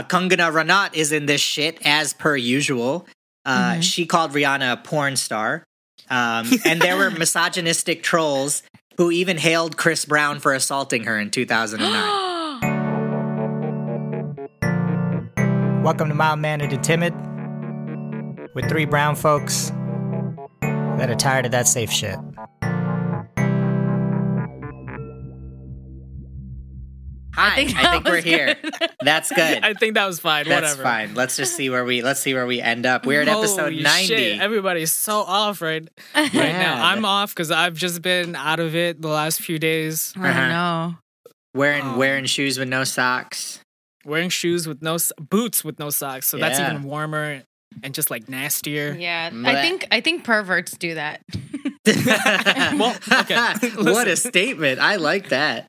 Kangana Ranaut is in this shit as per usual. She called Rihanna a porn star. And there were misogynistic trolls who even hailed Chris Brown for assaulting her in 2009. Welcome to Mild Mannered and Timid with three brown folks that are tired of that safe shit. Hi, I think we're here. That's good. I think that was fine. That's whatever. Fine. Let's just see where we end up. We're at episode 90. Shit. Everybody's so off right now. I'm off because I've just been out of it the last few days. I don't know. Wearing shoes with no socks. Wearing shoes with no boots with no socks. So that's even warmer and just like nastier. Yeah, but I think perverts do that. Well, okay. What a statement. I like that.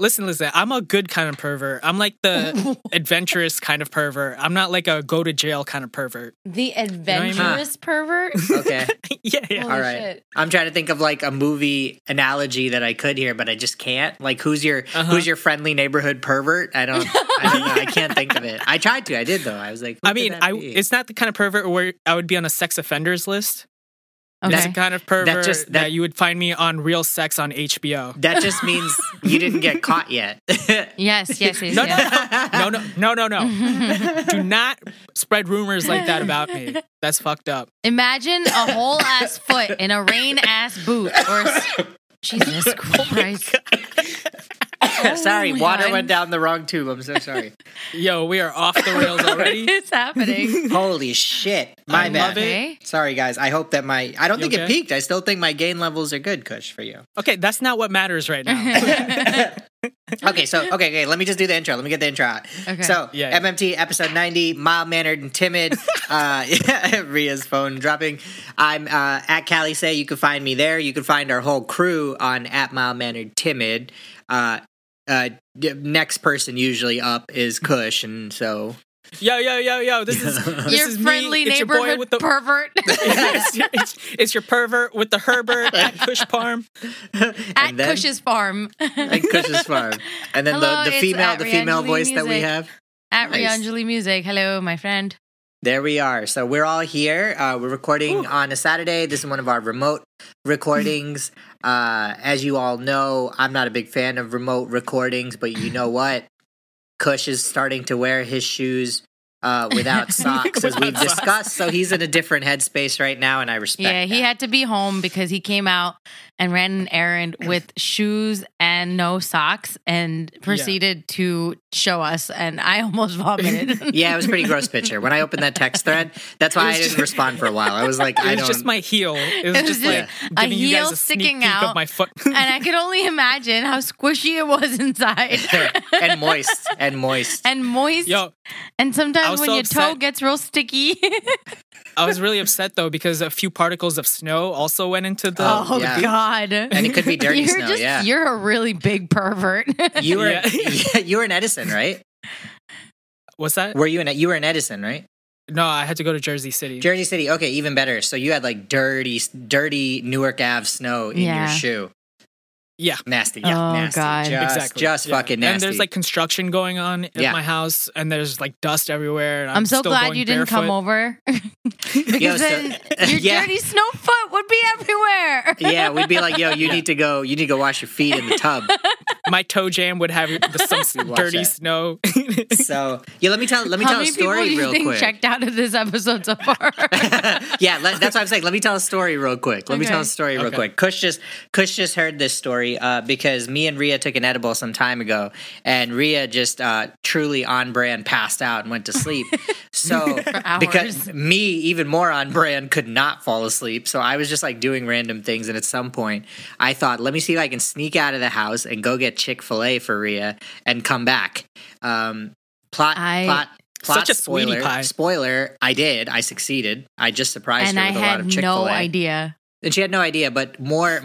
Listen, I'm a good kind of pervert. I'm like the adventurous kind of pervert. I'm not like a go-to-jail kind of pervert. The adventurous pervert? Okay. yeah. All right. Shit. I'm trying to think of like a movie analogy that I could hear, but I just can't. Like who's your friendly neighborhood pervert? I don't know. I can't think of it. I tried to. I did, though. I was like, it's not the kind of pervert where I would be on a sex offenders list. Okay. That's the kind of pervert that you would find me on Real Sex on HBO. That just means you didn't get caught yet. Yes. No. Do not spread rumors like that about me. That's fucked up. Imagine a whole ass foot in a rain ass boot. Jesus Christ. Sorry, water went down the wrong tube. I'm so sorry. Yo, we are off the rails already. It's happening. Holy shit. My bad. Sorry, guys. I hope that I don't think it peaked. I still think my gain levels are good, Kush, for you. Okay, that's not what matters right now. Okay, let me just do the intro. Let me get the intro out. Okay. So, MMT, episode 90, mild-mannered and timid. Ria's phone dropping. I'm at kalysay. You can find me there. You can find our whole crew on at mildmanneredtimid. Next person usually up is Kush, and so yo, this is friendly neighborhood with the pervert. It's your pervert with the Herbert at kushparm. At Kush's farm. And then hello, the female voice that we have at rianjalimusic. Hello, my friend. There we are. So we're all here. We're recording on a Saturday. This is one of our remote recordings. As you all know, I'm not a big fan of remote recordings, but you know what? Kush is starting to wear his shoes without socks, as we've discussed. So he's in a different headspace right now, and I respect that. Yeah, he had to be home because he came out and ran an errand with shoes and no socks and proceeded to show us, and I almost vomited. Yeah, it was a pretty gross picture. When I opened that text thread, that's why I didn't respond for a while. I was like, I don't... It was just my heel. It was just a heel sticking out of my foot. And I could only imagine how squishy it was inside. And moist. Yo. And sometimes when your toe gets real sticky. I was really upset, though, because a few particles of snow also went into the... Oh, God. And it could be dirty snow, You're a really big pervert. You were in Edison, right? What's that? You were in Edison, right? No, I had to go to Jersey City. Jersey City, okay, even better. So you had, like, dirty Newark Ave snow in your shoe. Yeah. Nasty. Yeah. Oh, nasty. God. Just fucking nasty. And there's like construction going on at my house, and there's like dust everywhere. And I'm so still glad you didn't come over. Because your dirty snow foot would be everywhere. Yeah, we'd be like, yo, you need to go. You need to go wash your feet in the tub. My toe jam would have some dirty snow. So let me tell a story real quick. How many people do you think checked out of this episode so far? That's what I'm saying. Let me tell a story real quick. Kush just heard this story. Because me and Ria took an edible some time ago, and Ria just truly on brand passed out and went to sleep. So because me, even more on brand, could not fall asleep. So I was just like doing random things, and at some point I thought, let me see if I can sneak out of the house and go get Chick-fil-A for Ria and come back. Plot such a spoiler. I succeeded. I just surprised her with a lot of Chick-fil-A. And I had no idea. And she had no idea, but more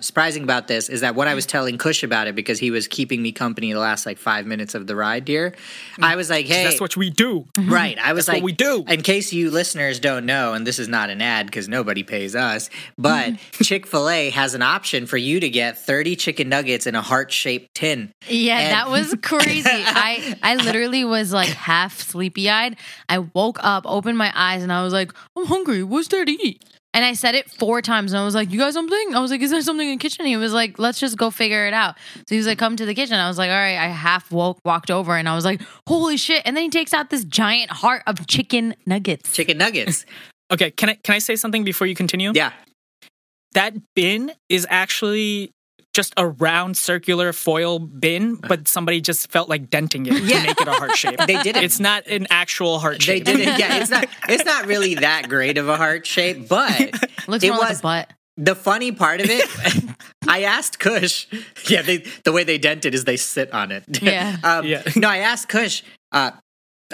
surprising about this is that when I was telling Kush about it, because he was keeping me company the last, 5 minutes of the ride, dear, I was like, hey. That's what we do. Right. I was that's what we do. In case you listeners don't know, and this is not an ad because nobody pays us, but Chick-fil-A has an option for you to get 30 chicken nuggets in a heart-shaped tin. Yeah, that was crazy. I literally was, half sleepy-eyed. I woke up, opened my eyes, and I was like, I'm hungry. What's there to eat? And I said it 4 times, and I was like, you got something? I was like, is there something in the kitchen? He was like, let's just go figure it out. So he was like, come to the kitchen. I was like, all right. I half walked over, and I was like, holy shit. And then he takes out this giant heart of chicken nuggets. Okay, can I say something before you continue? Yeah. That bin is actually just a round circular foil bin, but somebody just felt like denting it to make it a heart shape. They didn't. It's not an actual heart shape. They didn't. Yeah, it's not really that great of a heart shape, but looks it more was like a butt. The funny part of it, I asked Kush. Yeah, the way they dent it is they sit on it. Yeah. No, I asked Kush. I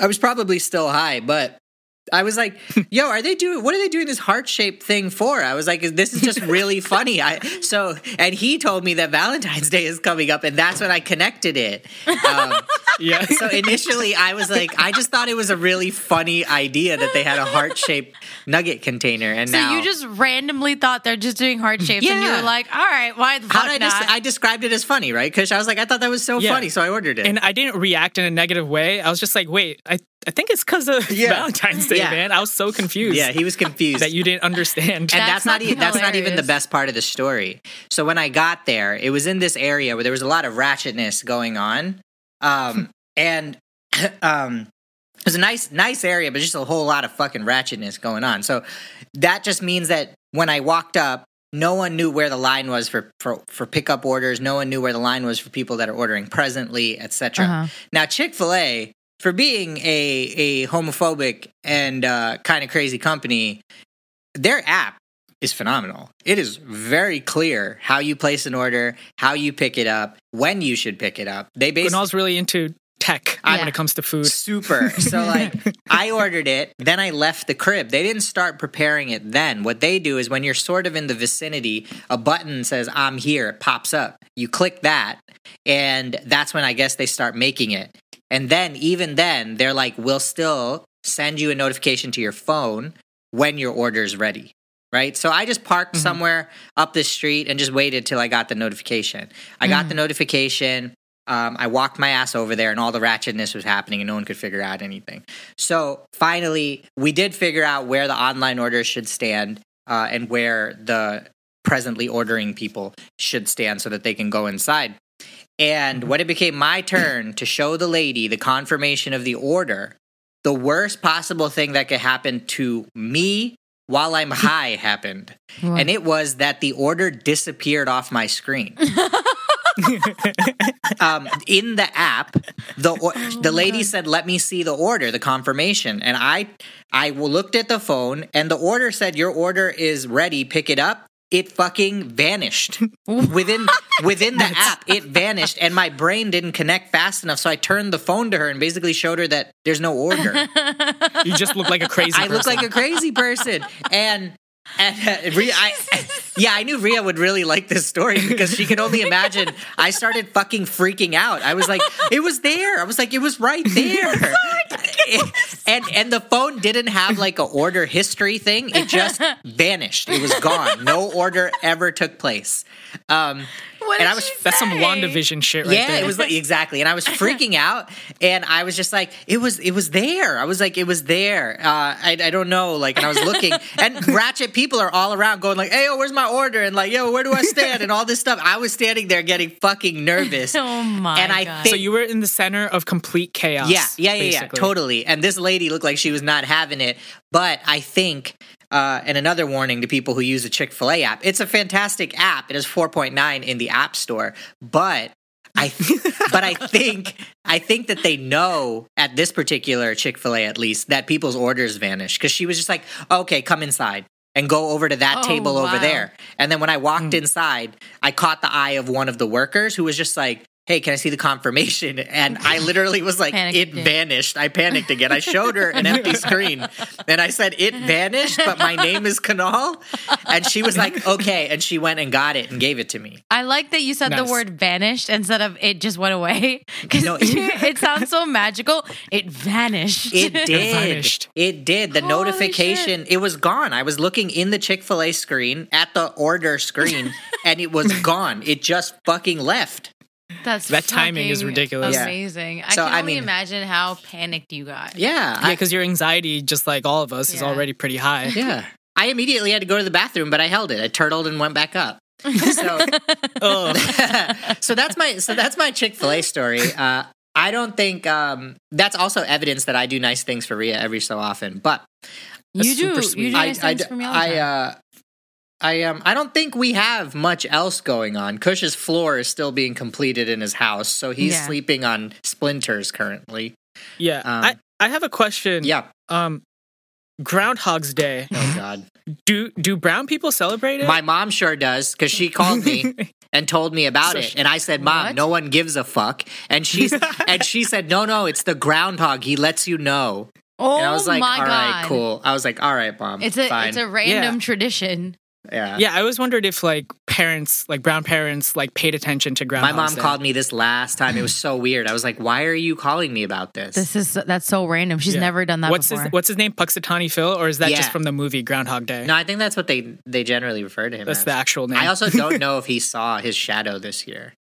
was probably still high, but I was like, yo, what are they doing this heart-shaped thing for? I was like, this is just really funny. And he told me that Valentine's Day is coming up, and that's when I connected it. So initially, I was like, I just thought it was a really funny idea that they had a heart-shaped nugget container. And so now, you just randomly thought they're just doing heart shapes, and you were like, all right, why the fuck not? I described it as funny, right? Because I was like, I thought that was so funny, so I ordered it. And I didn't react in a negative way. I was just like, wait, I think it's because of Valentine's Day, man. I was so confused. Yeah, he was confused. That you didn't understand. And that's not even the best part of the story. So when I got there, it was in this area where there was a lot of ratchetness going on. It was a nice area, but just a whole lot of fucking ratchetness going on. So that just means that when I walked up, no one knew where the line was for pickup orders. No one knew where the line was for people that are ordering presently, etc. Now, Chick-fil-A, for being a homophobic and kind of crazy company, their app is phenomenal. It is very clear how you place an order, how you pick it up, when you should pick it up. Kunal's really into tech when it comes to food. Super. So I ordered it, then I left the crib. They didn't start preparing it then. What they do is when you're sort of in the vicinity, a button says, I'm here. It pops up. You click that, and that's when I guess they start making it. And then, even then, they're like, we'll still send you a notification to your phone when your order's ready, right? So I just parked somewhere up the street and just waited till I got the notification. I got the notification. I walked my ass over there, and all the ratchetness was happening, and no one could figure out anything. So finally, we did figure out where the online orders should stand and where the presently ordering people should stand so that they can go inside. And when it became my turn to show the lady the confirmation of the order, the worst possible thing that could happen to me while I'm high happened. What? And it was that the order disappeared off my screen. In the app, the lady said, let me see the order, the confirmation. And I looked at the phone, and the order said, your order is ready, pick it up. It fucking vanished within the app. It vanished, and my brain didn't connect fast enough. So I turned the phone to her and basically showed her that there's no order. You just look like a crazy person. I look like a crazy person, and Rhea, I knew Rhea would really like this story because she could only imagine. I started fucking freaking out. I was like, it was there. I was like, it was right there. And the phone didn't have a order history thing. It just vanished. It was gone. No order ever took place. That's some WandaVision shit right there. Yeah, it was exactly. And I was freaking out, and I was just like, it was there. I was like, it was there. I don't know. And I was looking, and ratchet people are all around going like, hey, yo, where's my order? And yo, where do I stand? And all this stuff. I was standing there getting fucking nervous. Oh my God. So you were in the center of complete chaos. Yeah, totally. And this lady looked like she was not having it. But I think, and another warning to people who use the Chick-fil-A app, it's a fantastic app. It is 4.9 in the App Store. But I think that they know at this particular Chick-fil-A, at least, that people's orders vanish. Because she was just like, okay, come inside. And go over to that table over there. And then when I walked inside, I caught the eye of one of the workers who was just like, hey, can I see the confirmation? And I literally was like, it vanished. I panicked again. I showed her an empty screen. And I said, it vanished, but my name is Kunal. And she was like, okay. And she went and got it and gave it to me. I like that you said the word vanished instead of it just went away. Because it sounds so magical. It vanished. It did. It vanished. It did. The notification, it was gone. I was looking in the Chick-fil-A screen at the order screen and it was gone. It just fucking left. That timing is ridiculous. Amazing. Yeah. I can only imagine how panicked you got. Yeah. Yeah, because your anxiety, just like all of us, is already pretty high. Yeah. I immediately had to go to the bathroom, but I held it. I turtled and went back up. So that's my Chick-fil-A story. I don't think that's also evidence that I do nice things for Rhea every so often. But you do. Super sweet. You do nice things for me all the time. I don't think we have much else going on. Kush's floor is still being completed in his house, so he's sleeping on splinters currently. Yeah. I have a question. Yeah. Groundhog's Day. Oh, God. Do brown people celebrate it? My mom sure does, because she called me and told me about it. And I said, Mom, no one gives a fuck. And she said, no, it's the groundhog. He lets you know. Oh, and I was like, all right, cool. I was like, all right, Mom, fine. It's a random tradition. Yeah. Yeah, I always wondered if brown parents paid attention to Groundhog Day. My mom called me this last time. It was so weird. I was like, why are you calling me about this? That's so random. She's never done that before. What's his name? Puxatawney Phil? Or is that just from the movie Groundhog Day? No, I think that's what they generally refer to him as. That's the actual name. I also don't know if he saw his shadow this year.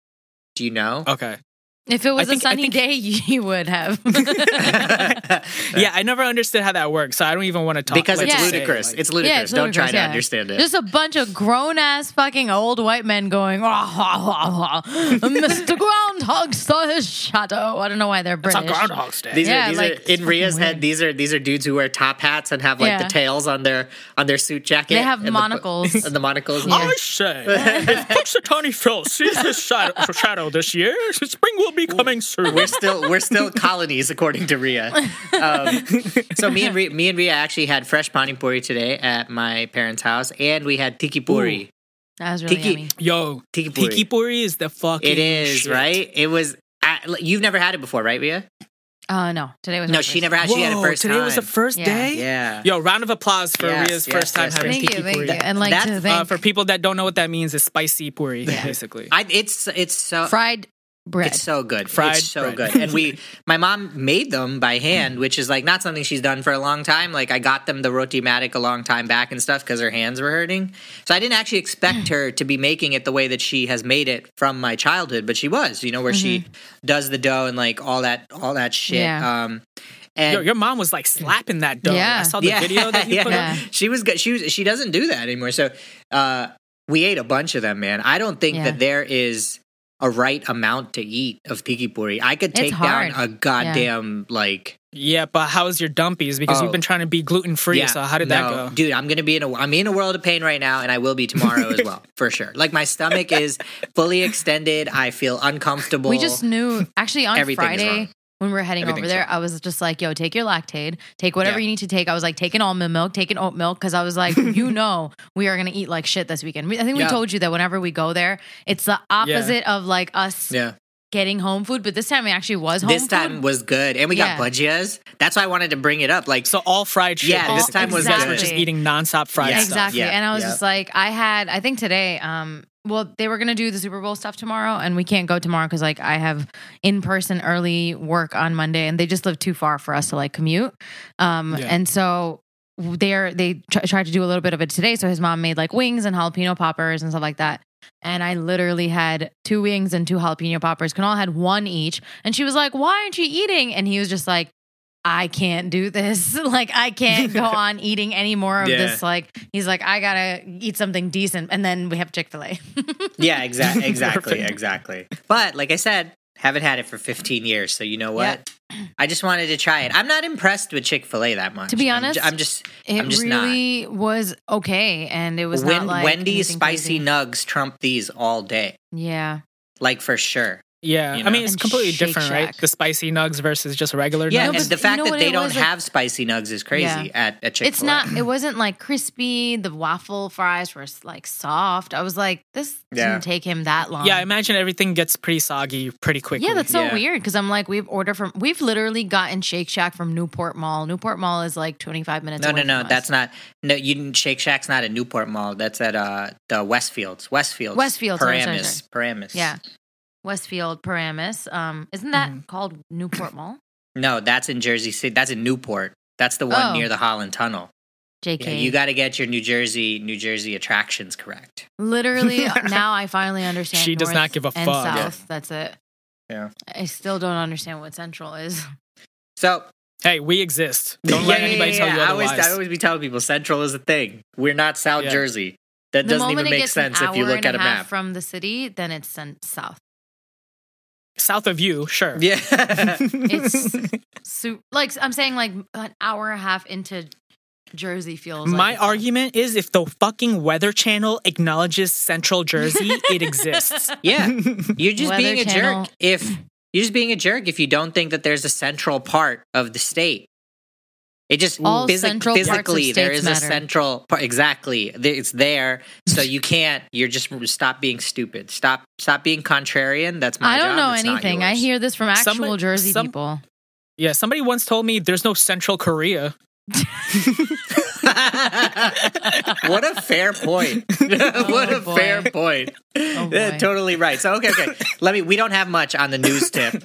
Do you know? Okay. If it was a sunny day, you would have. Yeah, I never understood how that works, so I don't even want to talk. Because ludicrous. It's ludicrous. It's ludicrous. Don't try to understand it. Just a bunch of grown-ass fucking old white men going, Mr. Groundhog saw his shadow. I don't know why they're British. It's a Groundhog's Day. In Rhea's head, these are dudes who wear top hats and have the tails on their suit jacket. They have monocles. And the monocles. Yeah. I say, if Puxatawney Phil sees his shadow this year, spring will be coming soon. We're still colonies, according to Rhea. So me and Rhea actually had fresh pani puri today at my parents' house, and we had tiki puri. Ooh, that was really yummy. Yo, tiki puri. Tiki puri is the fucking. It is shit. Right. It was. You've never had it before, right, Rhea? No. Today was she never had. She had it first time. Today was the first day. Yeah. Yo, round of applause for Rhea's first time having tiki puri. And for people that don't know what that means, it's spicy puri, basically. It's so fried. Bread. It's so good. It's so bread. Good. And my mom made them by hand, which is not something she's done for a long time. I got them the Roti-Matic a long time back and stuff because her hands were hurting. So I didn't actually expect her to be making it the way that she has made it from my childhood, but she was, where she does the dough and all that shit. Yeah. And your mom was slapping that dough. Yeah. I saw the video that you put up. She doesn't do that anymore. So we ate a bunch of them, man. I don't think that there is a right amount to eat of tiki puri. I could take down a goddamn Yeah, but how's your dumpies? Because you've been trying to be gluten free. Yeah, so how did that go, dude? I'm gonna be I'm in a world of pain right now, and I will be tomorrow as well, for sure. My stomach is fully extended. I feel uncomfortable. We just knew actually on Friday when we were heading over there, I was just like, yo, take your Lactaid, take whatever you need to take. I was like, take an almond milk, take an oat milk. Cause I was like, we are going to eat like shit this weekend. I think we told you that whenever we go there, it's the opposite of us getting home food. But this time it actually was home food. This time was good. And we got budgias. That's why I wanted to bring it up. So all fried shit. Yeah, this time was good. We're just eating nonstop fried stuff. Exactly. Yeah. And I was just like, I think today, well, they were going to do the Super Bowl stuff tomorrow, and we can't go tomorrow because, I have in-person early work on Monday, and they just live too far for us to, commute. And so they tried to do a little bit of it today, so his mom made, wings and jalapeno poppers and stuff like that. And I literally had 2 wings and 2 jalapeno poppers. Kunal had 1 each, and she was like, why aren't you eating? And he was just like, I can't do this. I can't go on eating any more of this. He's like, I gotta eat something decent. And then we have Chick-fil-A. Yeah, exactly. But like I said, haven't had it for 15 years. So you know what? Yeah. I just wanted to try it. I'm not impressed with Chick-fil-A that much. To be honest, it really was okay. And it was not Wendy's spicy nugs trump these all day. Yeah. For sure. Yeah, you know? I mean, it's completely different, Shack. Right? The spicy nugs versus just regular nugs. Yeah, and the fact that they don't have spicy nugs is crazy at Chick-fil-A. It's not, it wasn't like crispy. The waffle fries were like soft. I was like, this didn't take him that long. Yeah, I imagine everything gets pretty soggy pretty quickly. Yeah, that's so weird because I'm like, we've literally gotten Shake Shack from Newport Mall. Newport Mall is like 25 minutes away from us. That's not, Shake Shack's not at Newport Mall. That's at the Westfield Paramus. Yeah. Westfield Paramus. Isn't that called Newport Mall? No, that's in Jersey City. That's in Newport. That's the one near the Holland Tunnel. JK. Yeah, you got to get your New Jersey attractions correct. Literally, now I finally understand. She does not give a fuck. South, that's it. Yeah. I still don't understand what Central is. So, hey, we exist. Don't let anybody tell you otherwise. I always be telling people Central is a thing. We're not South Jersey. That doesn't even make sense if you look at a map. From the city, then it's South. South of you, sure. Yeah. Like, I'm saying like an hour and a half into Jersey feels like. My argument is if the fucking Weather Channel acknowledges Central Jersey, it exists. Yeah. You're just being a jerk if you don't think that there's a central part of the state. It just physically there is a central part. Exactly, it's there, so you can't. You're just stop being stupid. Stop being contrarian. That's my job. I don't know anything. I hear this from actual Jersey people. Yeah, somebody once told me there's no Central Korea. What a fair point. Fair point. Totally right. So okay. We don't have much on the news tip.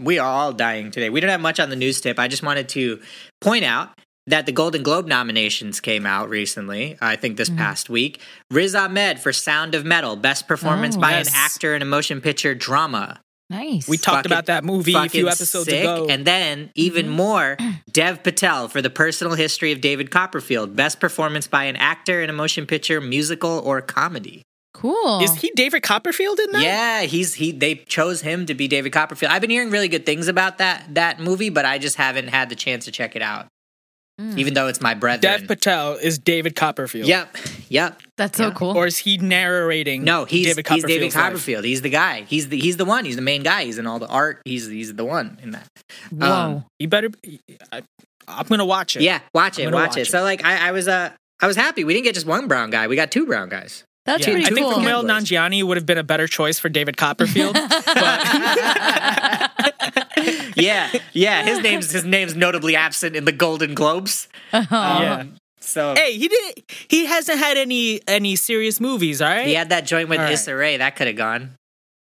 We are all dying today. We don't have much on the news tip. I just wanted to point out that the Golden Globe nominations came out recently, I think this past week. Riz Ahmed for Sound of Metal, best performance by an actor in a motion picture drama. Nice. We talked about that movie a few episodes ago. And then, even more, Dev Patel for The Personal History of David Copperfield. Best performance by an actor in a motion picture, musical, or comedy. Cool. Is he David Copperfield in that? Yeah, they chose him to be David Copperfield. I've been hearing really good things about that movie, but I just haven't had the chance to check it out. Even though it's my brethren. Dev Patel is David Copperfield. Yep. That's so cool. Or is he narrating? No, he's David Copperfield. He's the guy. He's the one. He's the main guy. He's in all the art. He's the one in that. Whoa. You better. I'm gonna watch it. Yeah, watch it. So like I was happy. We didn't get just one brown guy. We got two brown guys. That's pretty cool. I think Kumail Nanjiani would have been a better choice for David Copperfield. Yeah. His name's notably absent in the Golden Globes. So hey, he hasn't had any serious movies, all right? He had that joint with Issa Rae. That could have gone.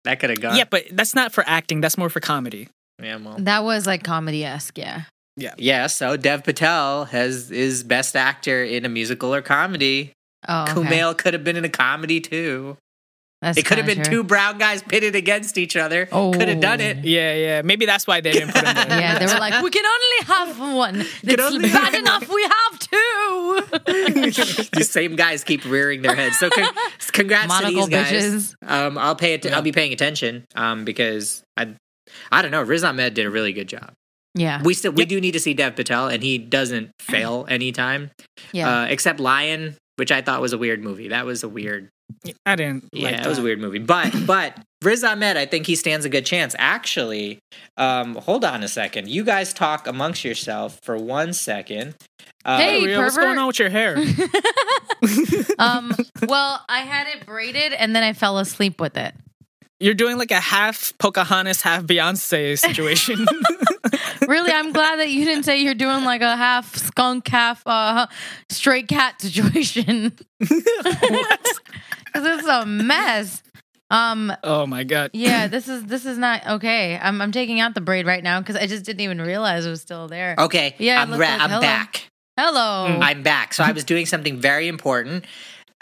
Yeah, but that's not for acting. That's more for comedy. Yeah, well, that was like comedy-esque. Yeah. So Dev Patel is best actor in a musical or comedy. Oh, okay. Kumail could have been in a comedy too. That's it could have been two brown guys pitted against each other. Oh. Could have done it. Yeah. Maybe that's why they didn't put him there. Yeah, they were like, we can only have one. It's bad enough we have two. The same guys keep rearing their heads. So congrats Monocle to these bitches. Guys. I'll be paying attention because I don't know. Riz Ahmed did a really good job. Yeah, we do need to see Dev Patel, and he doesn't fail anytime. Yeah, except Lion, which I thought was a weird movie. That was a weird. I didn't. It was a weird movie. But Riz Ahmed, I think he stands a good chance. Actually, hold on a second. You guys talk amongst yourself for 1 second. Hey, pervert. What's going on with your hair? Well, I had it braided and then I fell asleep with it. You're doing like a half Pocahontas, half Beyonce situation. Really, I'm glad that you didn't say you're doing like a half skunk, half stray cat situation. What? Because it's a mess. Oh my god. Yeah, this is not okay. I'm taking out the braid right now because I just didn't even realize it was still there. Okay. Yeah, I'm back. Hello. I'm back. So I was doing something very important.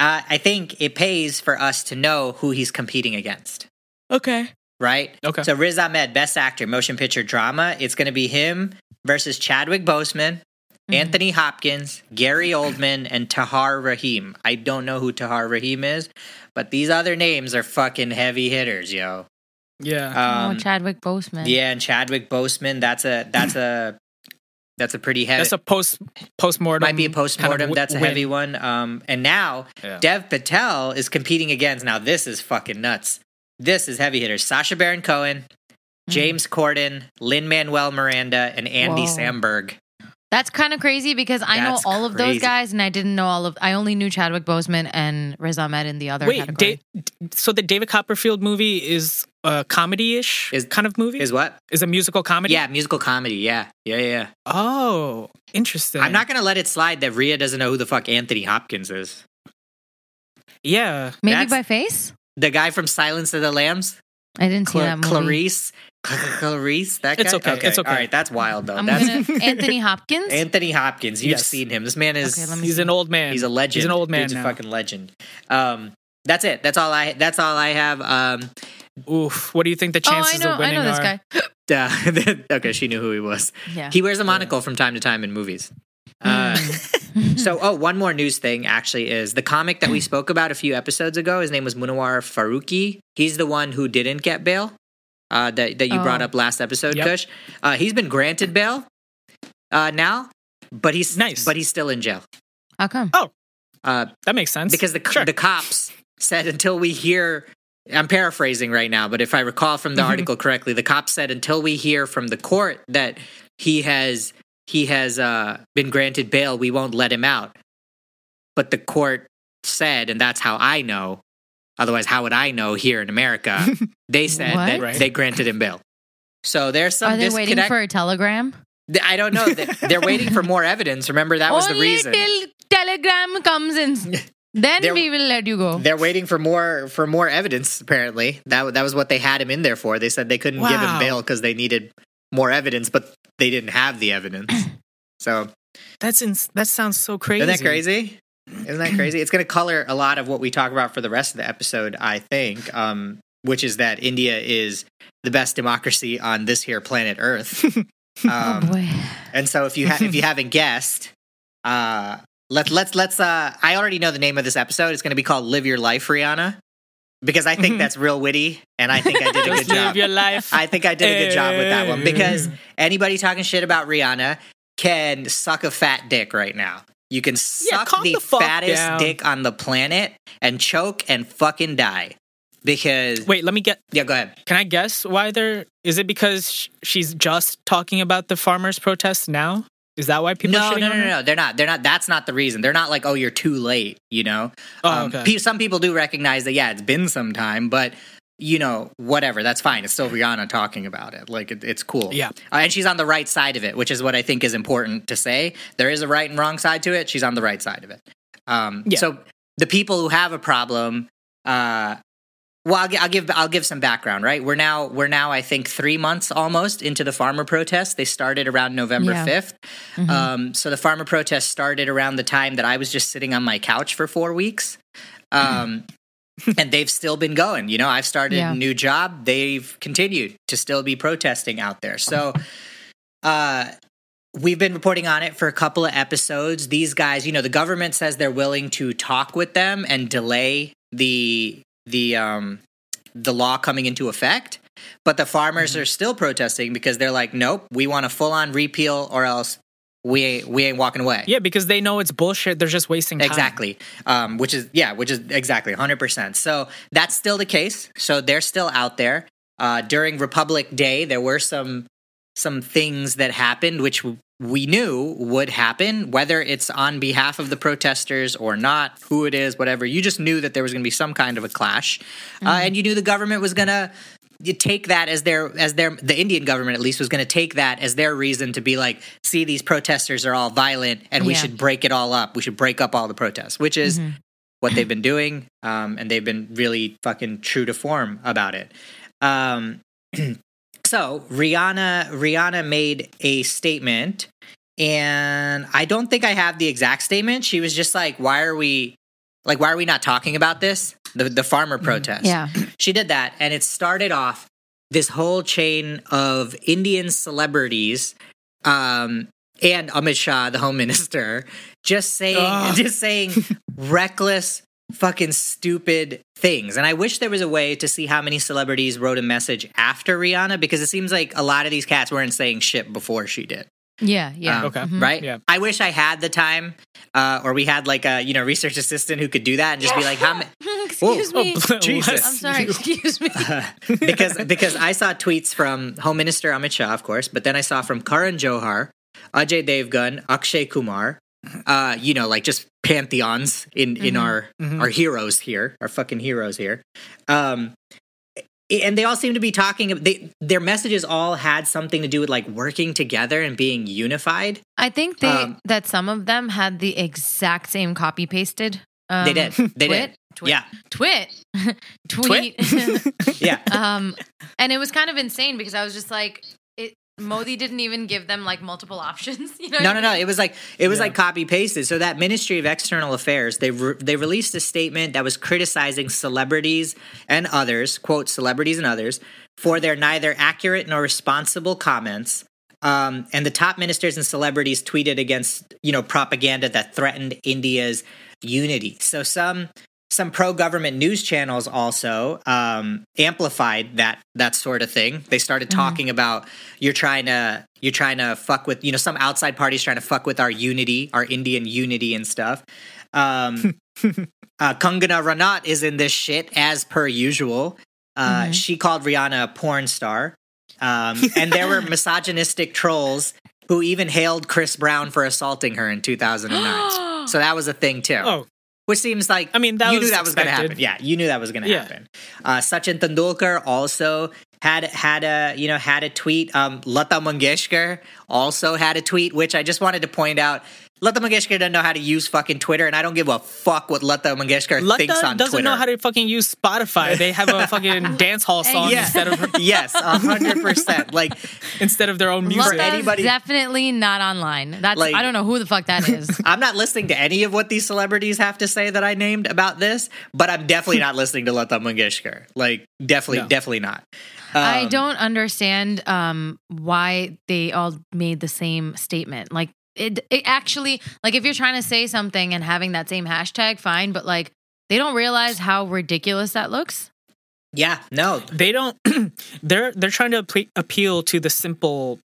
I think it pays for us to know who he's competing against. Okay. Right? Okay. So Riz Ahmed, best actor, motion picture drama. It's going to be him versus Chadwick Boseman, Anthony Hopkins, Gary Oldman, and Tahar Rahim. I don't know who Tahar Rahim is, but these other names are fucking heavy hitters, yo. Yeah. Chadwick Boseman. Yeah, and Chadwick Boseman, that's a pretty heavy. That's a postmortem. Might be a postmortem. Kind of that's a heavy one. And now Dev Patel is competing against. Now this is fucking nuts. This is Heavy Hitters. Sacha Baron Cohen, James Corden, Lin-Manuel Miranda, and Andy Samberg. That's kind of crazy because I know all of those guys, and I didn't know all of... I only knew Chadwick Boseman and Riz Ahmed in the other category. So the David Copperfield movie is a comedy-ish kind of movie? Is what? Is a musical comedy? Yeah, musical comedy, yeah. Oh, interesting. I'm not going to let it slide that Rhea doesn't know who the fuck Anthony Hopkins is. Yeah. Maybe by face? The guy from Silence of the Lambs? I didn't see that movie. Clarice, that guy? It's okay. All right, that's wild, though. Anthony Hopkins? Anthony Hopkins. You've seen him. This man is... Okay, he's an old man. He's a legend. He's an old man now. He's a fucking legend. That's it. That's all I have. Oof. What do you think the chances of winning are? I know this guy. Okay, she knew who he was. Yeah. He wears a monocle from time to time in movies. One more news thing actually is the comic that we spoke about a few episodes ago. His name was Munawar Farooqi. He's the one who didn't get bail that you brought up last episode, Kush. He's been granted bail now, but he's nice. But he's still in jail. How come? That makes sense. Because the cops said until we hear... I'm paraphrasing right now, but if I recall from the article correctly, the cops said until we hear from the court that he has been granted bail, we won't let him out. But the court said, and that's how I know, otherwise how would I know here in America, they said that they granted him bail. So there's some disconnect. Are they waiting for a telegram? I don't know. They're waiting for more evidence. Remember, that was the reason. Only till telegram comes in. Then we will let you go. They're waiting for more evidence, apparently. That was what they had him in there for. They said they couldn't give him bail because they needed more evidence, but they didn't have the evidence. So that sounds so crazy. Isn't that crazy? It's going to color a lot of what we talk about for the rest of the episode, I think, which is that India is the best democracy on this here planet Earth. Oh boy. And so if you haven't guessed, let's I already know the name of this episode. It's going to be called Live Your Life, Rihanna. Because I think that's real witty, and I think I did a good job. Live your life. I think I did a good job with that one, because anybody talking shit about Rihanna can suck a fat dick right now. You can suck the fattest dick on the planet and choke and fucking die. Because... Wait, let me get... Yeah, go ahead. Can I guess why they're... Is it because she's just talking about the farmers' protests now? Is that why people? No. They're not. That's not the reason. They're not like, oh, you're too late. You know. Okay. Some people do recognize that. Yeah, it's been some time, but you know, whatever. That's fine. It's still Rihanna talking about it. Like it's cool. Yeah. And she's on the right side of it, which is what I think is important to say. There is a right and wrong side to it. She's on the right side of it. So the people who have a problem. I'll give some background, right? We're now I think 3 months almost into the farmer protests. They started around November 5th. Mm-hmm. So the farmer protests started around the time that I was just sitting on my couch for 4 weeks. And they've still been going. You know, I've started a new job. They've continued to still be protesting out there. So we've been reporting on it for a couple of episodes. These guys, you know, the government says they're willing to talk with them and delay the law coming into effect, but the farmers are still protesting because they're like, nope, we want a full-on repeal or else we ain't walking away. Yeah, because they know it's bullshit. They're just wasting time. Exactly. Which is exactly 100%. So that's still the case. So they're still out there. During Republic Day, there were some things that happened, which we knew would happen, whether it's on behalf of the protesters or not, who it is, whatever. You just knew that there was going to be some kind of a clash, and you knew the government was going to take that as the Indian government at least was going to take that as their reason to be like, see, these protesters are all violent, and we should break it all up. We should break up all the protests, which is what they've been doing, and they've been really fucking true to form about it. So Rihanna made a statement, and I don't think I have the exact statement. She was just like, why are we not talking about this? The farmer protest. Yeah. She did that, and it started off this whole chain of Indian celebrities, and Amit Shah, the Home Minister, just saying reckless fucking stupid things. And I wish there was a way to see how many celebrities wrote a message after Rihanna, because it seems like a lot of these cats weren't saying shit before she did. Right? Yeah. I wish I had the time, or we had like a research assistant who could do that and just be like, how many... Excuse me. Oh, Jesus. I'm sorry, excuse me. Because I saw tweets from Home Minister Amit Shah, of course, but then I saw from Karan Johar, Ajay Devgan, Akshay Kumar, just pantheons in our heroes here, our fucking heroes here. And they all seem to be talking, their messages all had something to do with like working together and being unified. I think that some of them had the exact same copy pasted. They did. Tweet. Yeah. And it was kind of insane because I was just like, Modi didn't even give them like multiple options. You know no. It was like copy pasted. So that Ministry of External Affairs, they released a statement that was criticizing celebrities and others, quote, celebrities and others, for their neither accurate nor responsible comments. And the top ministers and celebrities tweeted against, propaganda that threatened India's unity. So some pro-government news channels also amplified that sort of thing. They started talking about you're trying to fuck with some outside parties trying to fuck with our unity, our Indian unity and stuff. Kangana Ranaut is in this shit as per usual. She called Rihanna a porn star, and there were misogynistic trolls who even hailed Chris Brown for assaulting her in 2009. So that was a thing too. Oh. Which seems like you knew that was going to happen. Yeah, you knew that was going to happen. Sachin Tendulkar also had a tweet. Lata Mangeshkar also had a tweet, which I just wanted to point out. Lata Mangeshkar doesn't know how to use fucking Twitter, and I don't give a fuck what Lata Mangeshkar thinks on Twitter. Lata doesn't know how to fucking use Spotify. They have a fucking dance hall song instead of her. Yes, 100%. Like instead of their own music. Lata's definitely not online. That's I don't know who the fuck that is. I'm not listening to any of what these celebrities have to say that I named about this, but I'm definitely not listening to Lata Mangeshkar. Like definitely not. I don't understand why they all made the same statement. Like. It actually, like, if you're trying to say something and having that same hashtag, fine, but like they don't realize how ridiculous that looks. Yeah, no, they don't. They're trying to appeal to the simple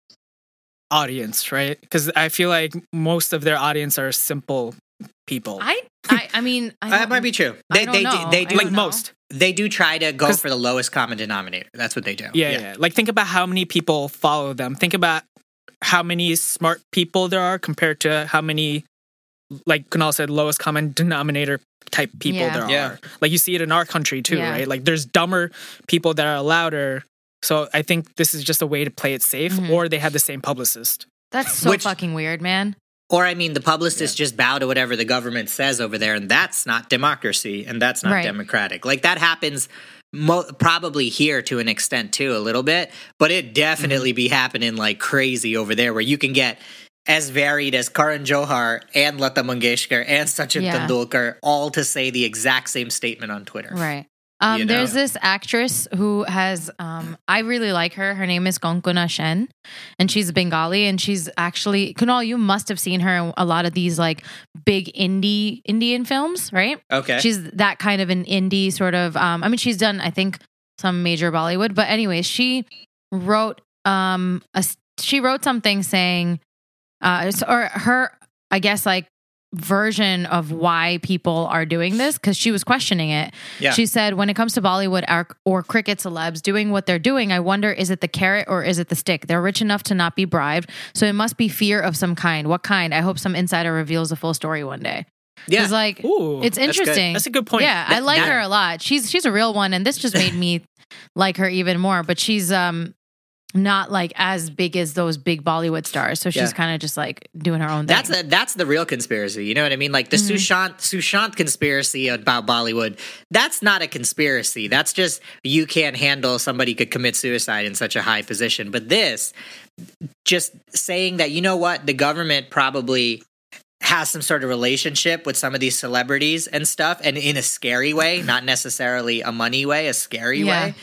audience, right? Because I feel like most of their audience are simple people. That might be true. They do try to go for the lowest common denominator. That's what they do. Yeah. Like think about how many people follow them. Think about how many smart people there are compared to how many, like Kunal said, lowest common denominator type people there are. Like you see it in our country too, right? Like there's dumber people that are louder. So I think this is just a way to play it safe, or they have the same publicist. That's so fucking weird, man. Or the publicists just bow to whatever the government says over there, and that's not democracy, and that's not democratic. Like that happens. Probably here to an extent too, a little bit, but it definitely be happening like crazy over there, where you can get as varied as Karan Johar and Lata Mangeshkar and Sachin Tendulkar all to say the exact same statement on Twitter. Right. There's this actress who has, I really like her. Her name is Konkona Sen, and she's Bengali, and she's actually, Kunal, you must have seen her in a lot of these like big Indian films, right? Okay. She's that kind of an indie sort of, she's done, I think, some major Bollywood, but anyway, she wrote, she wrote something saying, or her, I guess like, version of why people are doing this, because she was questioning it. Yeah. She said, when it comes to Bollywood or cricket celebs doing what they're doing, I wonder, is it the carrot or is it the stick? They're rich enough to not be bribed, so it must be fear of some kind. What kind? I hope some insider reveals the full story one day. Yeah. It's like, ooh, it's interesting. That's a good point. Yeah, I like her a lot. She's a real one, and this just made me like her even more, but she's not like as big as those big Bollywood stars. So she's kind of just like doing her own thing. That's the real conspiracy. You know what I mean? Like the Sushant conspiracy about Bollywood, that's not a conspiracy. That's just, you can't handle somebody could commit suicide in such a high position. But this, just saying that, you know what, the government probably has some sort of relationship with some of these celebrities and stuff, and in a scary way, not necessarily a money way, a scary way.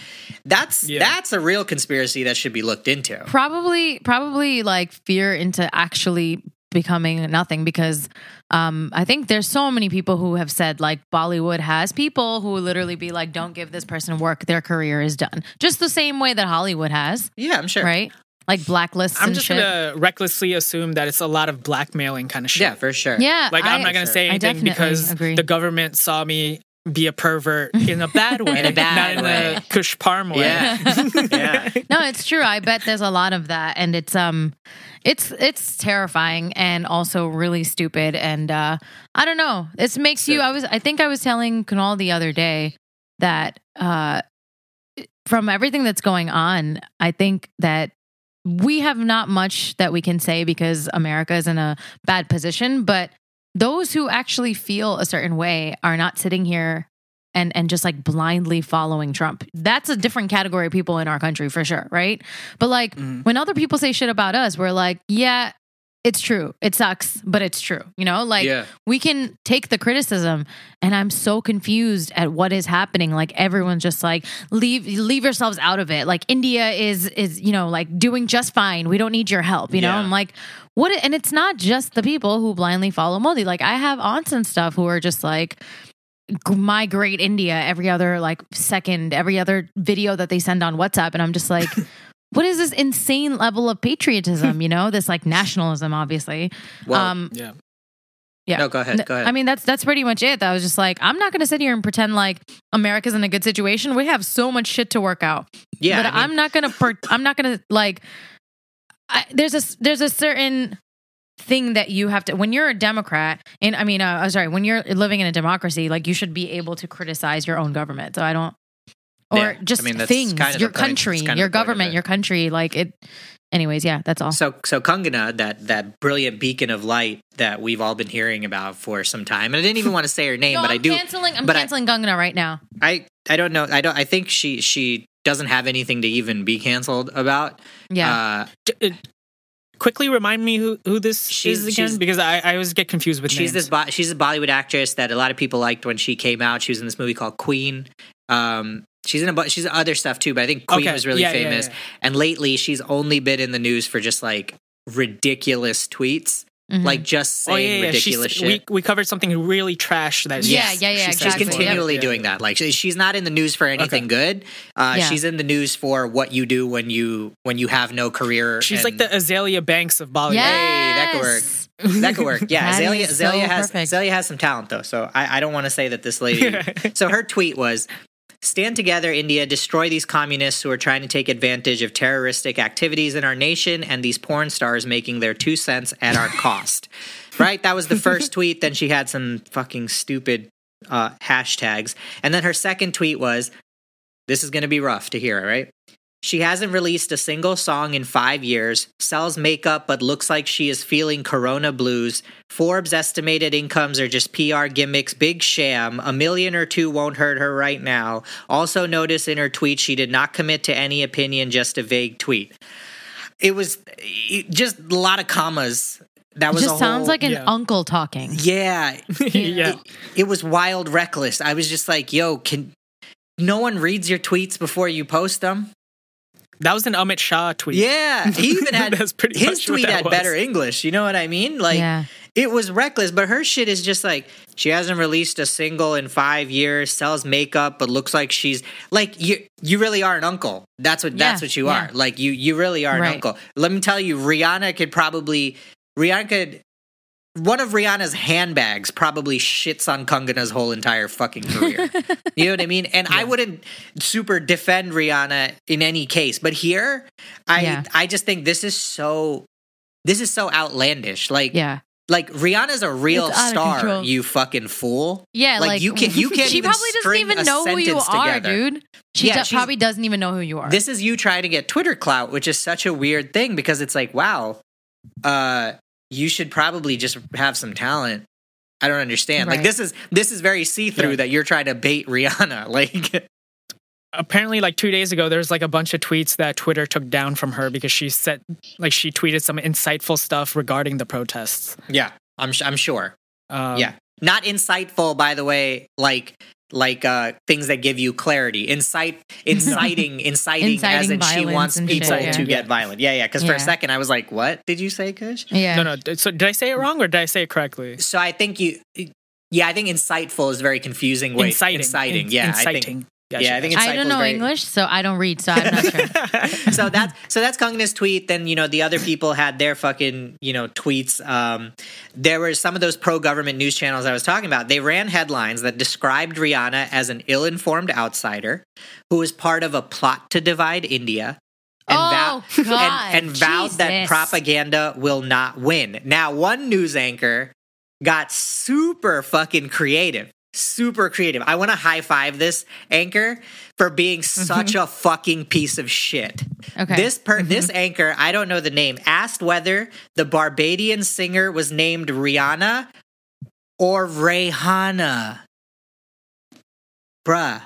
That's a real conspiracy that should be looked into. Probably like fear into actually becoming nothing, because I think there's so many people who have said like Bollywood has people who literally be like, don't give this person work, their career is done. Just the same way that Hollywood has. Yeah, I'm sure. Right? Like blacklists and shit. I'm just going to recklessly assume that it's a lot of blackmailing kind of shit. Yeah, for sure. Yeah. Like I'm not going to say anything because the government saw me be a pervert in a bad way, not in a kushparm way. Yeah. No, it's true. I bet there's a lot of that, and it's terrifying and also really stupid. And I don't know. This makes you. I think I was telling Kunal the other day that from everything that's going on, I think that we have not much that we can say because America is in a bad position, but those who actually feel a certain way are not sitting here and just like blindly following Trump. That's a different category of people in our country for sure, right? But like when other people say shit about us, we're like, yeah, it's true. It sucks, but it's true. You know, like we can take the criticism, and I'm so confused at what is happening. Like everyone's just like, leave yourselves out of it. Like India is, you know, like doing just fine. We don't need your help. You know, I'm like, what? And it's not just the people who blindly follow Modi. Like I have aunts and stuff who are just like, migrate India every other like second, every other video that they send on WhatsApp. And I'm just like, what is this insane level of patriotism, you know, this like nationalism, obviously. Well, yeah. No, go ahead. I mean, that's pretty much it. I was just like, I'm not going to sit here and pretend like America's in a good situation. We have so much shit to work out. Yeah. But I mean, there's a certain thing that you have to, when you're a Democrat, and I mean, when you're living in a democracy, like you should be able to criticize your own government. So I don't, things, kind of your country, your government, your country, like it. Anyways, yeah, that's all. So Kangana, that brilliant beacon of light that we've all been hearing about for some time, and I didn't even want to say her name, I'm canceling Kangana right now. I don't know. I think she doesn't have anything to even be canceled about. Yeah. Quickly remind me who this is again, because I always get confused with names. She's a Bollywood actress that a lot of people liked when she came out. She was in this movie called Queen. She's in other stuff too, but I think Queen was really famous. Yeah. And lately, she's only been in the news for just like ridiculous tweets, like just saying ridiculous shit. We covered something really trash that. She's continually doing that. Like she's not in the news for anything good. She's in the news for what you do when you have no career. She's like the Azalea Banks of Bollywood. Yes. Hey, that could work. That could work. Yeah, Azalea has some talent though. So I don't want to say that this lady. So her tweet was. Stand together, India, destroy these communists who are trying to take advantage of terroristic activities in our nation and these porn stars making their 2 cents at our cost. Right? That was the first tweet. Then she had some fucking stupid hashtags. And then her second tweet was, this is going to be rough to hear, right? She hasn't released a single song in 5 years, sells makeup but looks like she is feeling corona blues, Forbes estimated incomes are just PR gimmicks, big sham, $1 million or $2 won't hurt her right now. Also notice in her tweet she did not commit to any opinion, just a vague tweet. It was just a lot of commas. That was sounds like an uncle talking. Yeah. It was wild reckless. I was just like, yo, no one reads your tweets before you post them? That was an Amit Shah tweet. Yeah, he even had his tweet had better English. You know what I mean? Like it was reckless, but her shit is just like she hasn't released a single in 5 years, sells makeup, but looks like she's like you really are an uncle. That's what you are. Like you really are an uncle. Let me tell you, one of Rihanna's handbags probably shits on Kangana's whole entire fucking career. You know what I mean? And I wouldn't super defend Rihanna in any case, but here, I just think this is so outlandish. Like, like Rihanna's a real star, you fucking fool. Yeah, like you can't. She probably doesn't even know who you are, dude. She probably doesn't even know who you are. This is you trying to get Twitter clout, which is such a weird thing because it's like, wow. You should probably just have some talent. I don't understand. Right. Like this is very see-through that you're trying to bait Rihanna. Like apparently like 2 days ago there was like a bunch of tweets that Twitter took down from her because she said like she tweeted some insightful stuff regarding the protests. Yeah, I'm sure. Not insightful, by the way, like things that give you clarity. Inciting as in she wants people to get violent. Yeah, because for a second I was like, what did you say, Kush? Yeah. No. So did I say it wrong or did I say it correctly? So I think I think insightful is a very confusing way. Inciting. Yeah, I think it's cycled. I don't know English, so I don't read, so I'm not sure. So that's Kangana's tweet. Then, you know, the other people had their fucking, you know, tweets. There were some of those pro-government news channels I was talking about. They ran headlines that described Rihanna as an ill-informed outsider who was part of a plot to divide India. And vowed that propaganda will not win. Now, one news anchor got super fucking creative. Super creative. I want to high five this anchor for being such a fucking piece of shit. Okay. This anchor, I don't know the name, asked whether the Barbadian singer was named Rihanna or Rihanna. Bruh.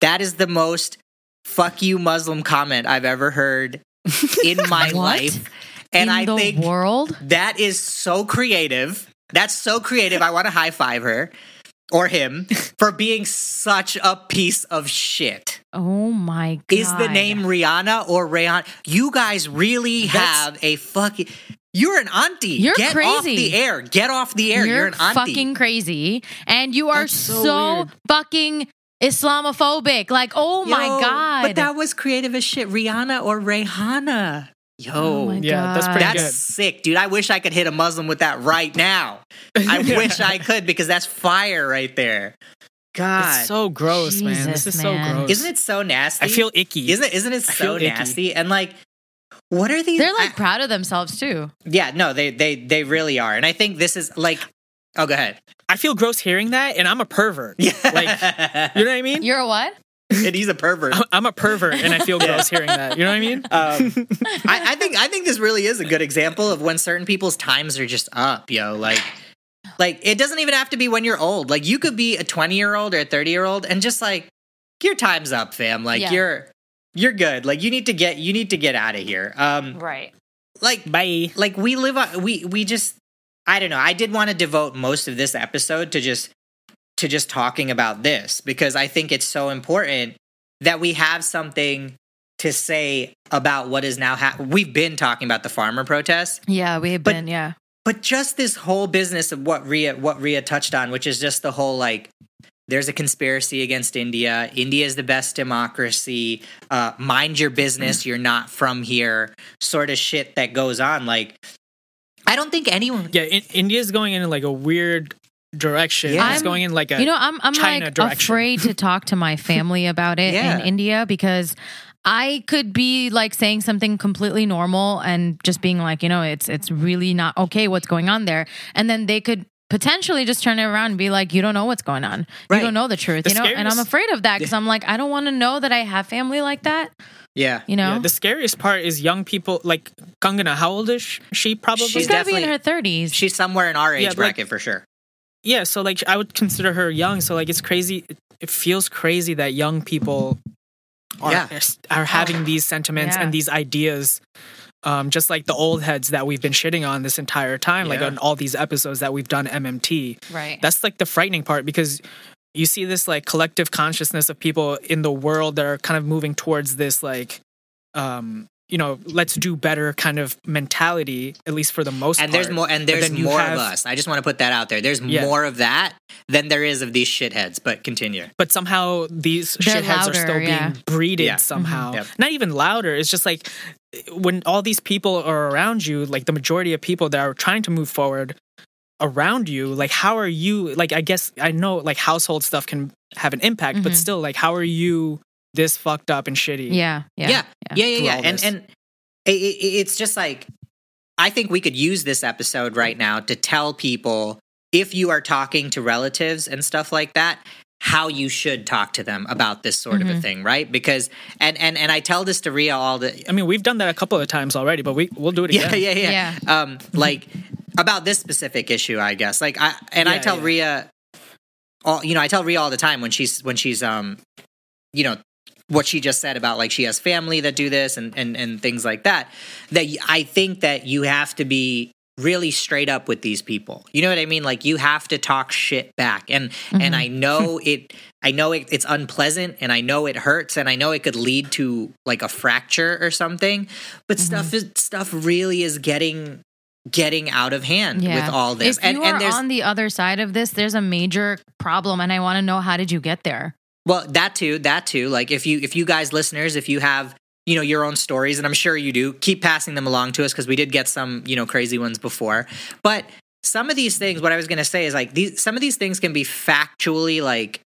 That is the most fuck you Muslim comment I've ever heard in my life. And in I think world? That is so creative. That's so creative. I want to high five her or him for being such a piece of shit. Oh my God. Is the name Rihanna or Rayon? You guys really have a fucking... You're an auntie. You're Get crazy. Off the air. Get off the air. You're an auntie. Fucking crazy. And you are That's so fucking... Islamophobic, like, oh my God. But that was creative as shit. Rihanna or Rihanna. Oh my God. That's pretty good. That's sick, dude. I wish I could hit a Muslim with that right now. I wish I could, because that's fire right there. God. It's so gross, man. This is so gross. Isn't it so nasty? I feel icky. Isn't it so nasty? And like, what are these? They're like proud of themselves too. Yeah, no, they really are. And I think this is like, oh, go ahead. I feel gross hearing that, and I'm a pervert. Yeah. Like, you know what I mean? You're a what? And he's a pervert. I'm a pervert, and I feel gross hearing that. You know what I mean? I think this really is a good example of when certain people's times are just up, yo. Like it doesn't even have to be when you're old. Like, you could be a 20-year-old or a 30-year-old, and just like, your time's up, fam. Like, you're good. Like, you need to get out of here. Right. Like, bye. Like, we live on. We just. I don't know. I did want to devote most of this episode to just talking about this, because I think it's so important that we have something to say about what is now happening. We've been talking about the farmer protests. Yeah, we have been, yeah. But just this whole business of what Ria touched on, which is just the whole, like, there's a conspiracy against India. India is the best democracy. Mind your business. You're not from here. Sort of shit that goes on, like... I don't think anyone... Yeah, India's going in like a weird direction. Yeah. It's going in like a I'm China like direction. Afraid to talk to my family about it in India, because I could be like saying something completely normal and just being like, it's really not okay what's going on there. And then they could potentially just turn it around and be like, you don't know what's going on. Right. You don't know the truth, Scariest... And I'm afraid of that, because I'm like, I don't want to know that I have family like that. Yeah. Yeah. The scariest part is young people, like Kangana, how old is she probably? She's got to be in her 30s. She's somewhere in our age bracket, like, for sure. Yeah, so like, I would consider her young, so like, it's crazy. It feels crazy that young people are having these sentiments and these ideas, just like the old heads that we've been shitting on this entire time, like on all these episodes that we've done MMT. Right. That's like the frightening part, because... You see this like collective consciousness of people in the world that are kind of moving towards this like, let's do better kind of mentality, at least for the most part. And there's more of us. I just want to put that out there. There's more of that than there is of these shitheads, but continue. But somehow these shitheads are still being breeded somehow. Mm-hmm. Yep. Not even louder. It's just like when all these people are around you, like the majority of people that are trying to move forward around you, like, how are you, like, I guess I know like household stuff can have an impact, but still, like, how are you this fucked up and shitty? And it's just like, I think we could use this episode right now to tell people, if you are talking to relatives and stuff like that, how you should talk to them about this sort of a thing, right? Because and I tell this to Ria all the... I mean, we've done that a couple of times already, but we'll do it again. Yeah. Like, about this specific issue, I guess. Like, I tell Ria, I tell Ria all the time when she's what she just said about like she has family that do this and things like that. That I think that you have to be really straight up with these people. You know what I mean? Like, you have to talk shit back. And I know it's unpleasant, and I know it hurts, and I know it could lead to like a fracture or something. But stuff really is getting out of hand with all this. If you are on the other side of this, there's a major problem, and I want to know, how did you get there? Well, that too. Like if you guys listeners, if you have, you know, your own stories, and I'm sure you do, keep passing them along to us, because we did get some, you know, crazy ones before. But some of these things, what I was going to say is, like, some of these things can be factually, like,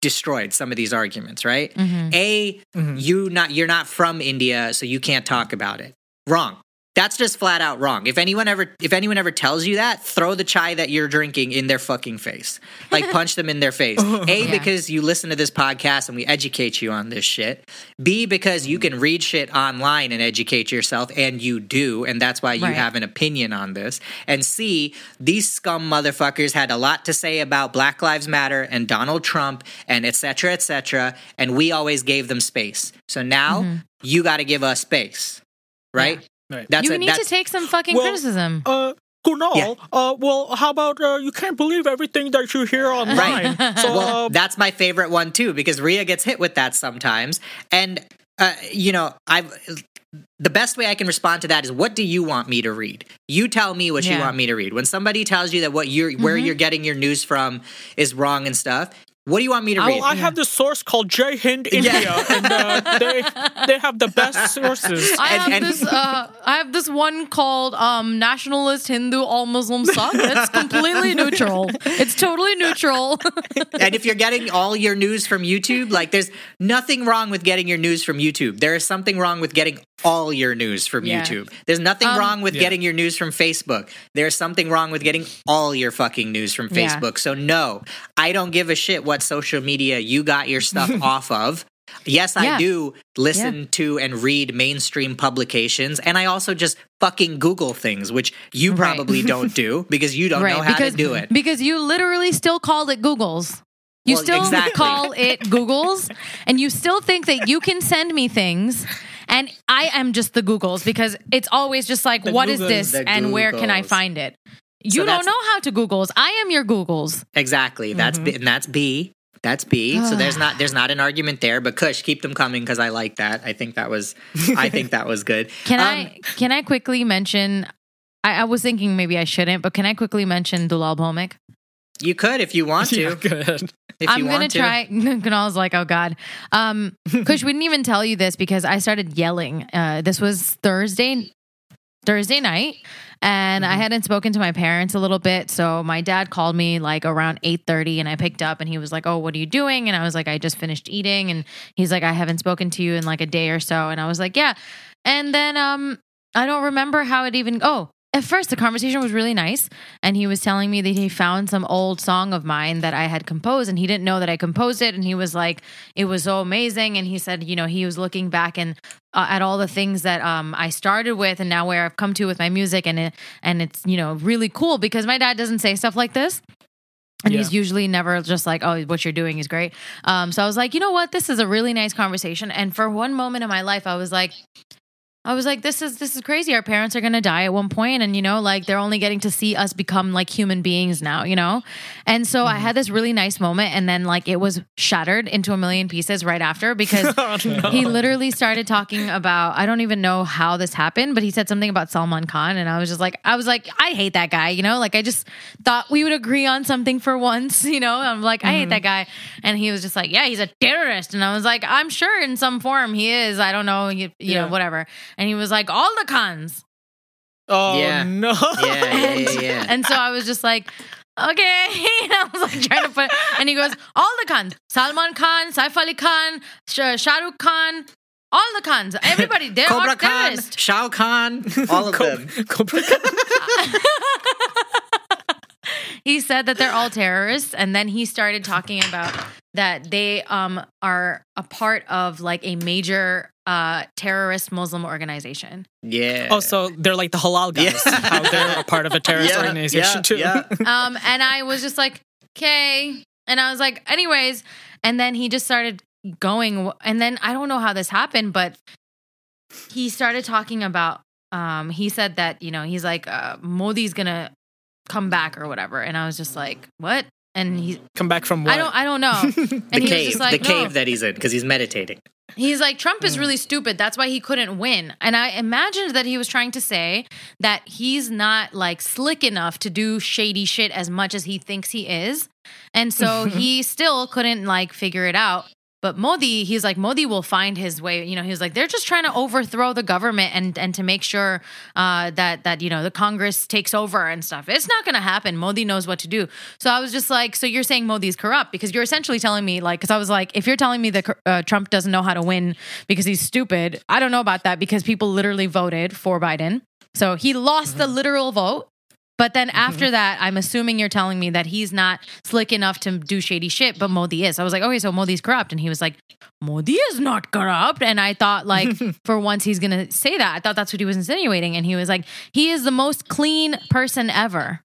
destroyed, some of these arguments, right? Mm-hmm. You're not from India, so you can't talk about it. Wrong. That's just flat out wrong. If anyone ever tells you that, throw the chai that you're drinking in their fucking face. Like, punch them in their face. A, because you listen to this podcast and we educate you on this shit. B, because you can read shit online and educate yourself, and you do, and that's why you have an opinion on this. And C, these scum motherfuckers had a lot to say about Black Lives Matter and Donald Trump and et cetera, and we always gave them space. So now you got to give us space, right? Yeah. Right. You need to take some fucking criticism. Kunal, how about you can't believe everything that you hear online? Right. So, that's my favorite one too, because Rhea gets hit with that sometimes. And, you know, the best way I can respond to that is, what do you want me to read? You tell me what you want me to read. When somebody tells you that where you're getting your news from is wrong and stuff, what do you want me to read? I have this source called Jai Hind India, and they have the best sources. I have this one called Nationalist Hindu All Muslims Suck. It's completely neutral. It's totally neutral. And if you're getting all your news from YouTube, like, there's nothing wrong with getting your news from YouTube. There is something wrong with getting all your news from YouTube. There's nothing wrong with getting your news from Facebook. There's something wrong with getting all your fucking news from Facebook. So no, I don't give a shit what social media you got your stuff off of. Yes, I do listen to and read mainstream publications, and I also just fucking Google things, which you probably don't do, because you don't know how to do it. Because you literally still call it Googles. Call it Googles, and you still think that you can send me things, and I am just the Googles, because it's always just like, what is this, and where can I find it? You don't know how to Googles. I am your Googles. Exactly. That's B, and that's B. That's B. So there's not an argument there. But Kush, keep them coming, because I like that. I think that was good. Can I quickly mention? I was thinking maybe I shouldn't, but can I quickly mention Dulal Bhomik? You could if you want to. Yeah, go ahead. I'm gonna try. Kunal's like, oh God. Kush, we didn't even tell you this, because I started yelling. This was Thursday night, and I hadn't spoken to my parents a little bit, so my dad called me like around 8:30, and I picked up, and he was like, oh, what are you doing? And I was like, I just finished eating. And he's like, I haven't spoken to you in like a day or so. And I was like, yeah. And then I don't remember how it even... At first, the conversation was really nice, and he was telling me that he found some old song of mine that I had composed, and he didn't know that I composed it, and he was like, it was so amazing, and he said, you know, he was looking back and at all the things that I started with and now where I've come to with my music, and it's, you know, really cool, because my dad doesn't say stuff like this. And he's usually never just like, oh, what you're doing is great. So I was like, you know what? This is a really nice conversation. And for one moment in my life, I was like, this is crazy. Our parents are going to die at one point, and, you know, like, they're only getting to see us become like human beings now, you know? And so I had this really nice moment, and then like it was shattered into a million pieces right after, because he literally started talking about, I don't even know how this happened, but he said something about Salman Khan, and I was like, I hate that guy, you know? Like, I just thought we would agree on something for once, you know? I'm like, I hate that guy. And he was just like, yeah, he's a terrorist. And I was like, I'm sure in some form he is. I don't know, you know, whatever. And he was like, all the cons. Oh, yeah. No. Yeah. And so I was just like, okay. And I was like trying to put, and he goes, all the cons. Salman Khan, Saif Ali Khan, Shah Rukh Khan, all the cons. Everybody, they're all terrorists. Khan, Shao Khan, all of them. Cobra Khan. He said that they're all terrorists, and then he started talking about that they are a part of like a major terrorist Muslim organization. Yeah. Oh, so they're like the halal guys. Yeah. How they're a part of a terrorist organization too. Yeah. And I was just like, okay. And I was like, anyways. And then he just started going. And then I don't know how this happened, but he started talking about, he said that, you know, he's like, Modi's going to come back or whatever. And I was just like, what? And he come back from what? I don't know. And he was just like, the cave that he's in, because he's meditating. He's like, Trump is really stupid. That's why he couldn't win. And I imagined that he was trying to say that he's not like slick enough to do shady shit as much as he thinks he is. And so he still couldn't like figure it out. But Modi, he's like, Modi will find his way. You know, he was like, they're just trying to overthrow the government and to make sure that, you know, the Congress takes over and stuff. It's not going to happen. Modi knows what to do. So I was just like, so you're saying Modi's corrupt because you're essentially telling me like, because I was like, if you're telling me that Trump doesn't know how to win because he's stupid, I don't know about that because people literally voted for Biden. So he lost the literal vote. But then after that, I'm assuming you're telling me that he's not slick enough to do shady shit, but Modi is. I was like, okay, so Modi's corrupt. And he was like, Modi is not corrupt. And I thought like, for once he's going to say that. I thought that's what he was insinuating. And he was like, he is the most clean person ever.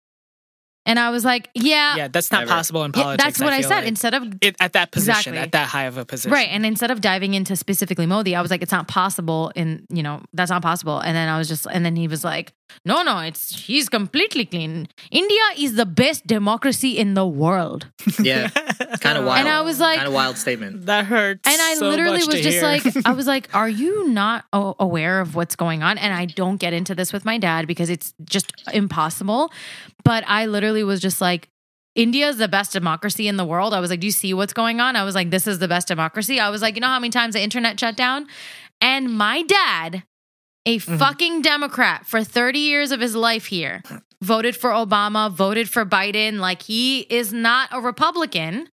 And I was like, yeah, that's not possible in politics. That's what I said. Like, instead of at that position, at that high of a position, right? And instead of diving into specifically Modi, I was like, it's not possible. And you know, that's not possible. And then I was just, and then he was like, no, he's completely clean. India is the best democracy in the world. Yeah, kind of wild. And I was like, kind of wild statement. That hurts. And I so literally was just hear. Like, I was like, are you not aware of what's going on? And I don't get into this with my dad because it's just impossible. But I literally was just like, India is the best democracy in the world. I was like, do you see what's going on? I was like, this is the best democracy. I was like, you know how many times the internet shut down? And my dad, a fucking Democrat for 30 years of his life here, voted for Obama, voted for Biden. Like, he is not a Republican.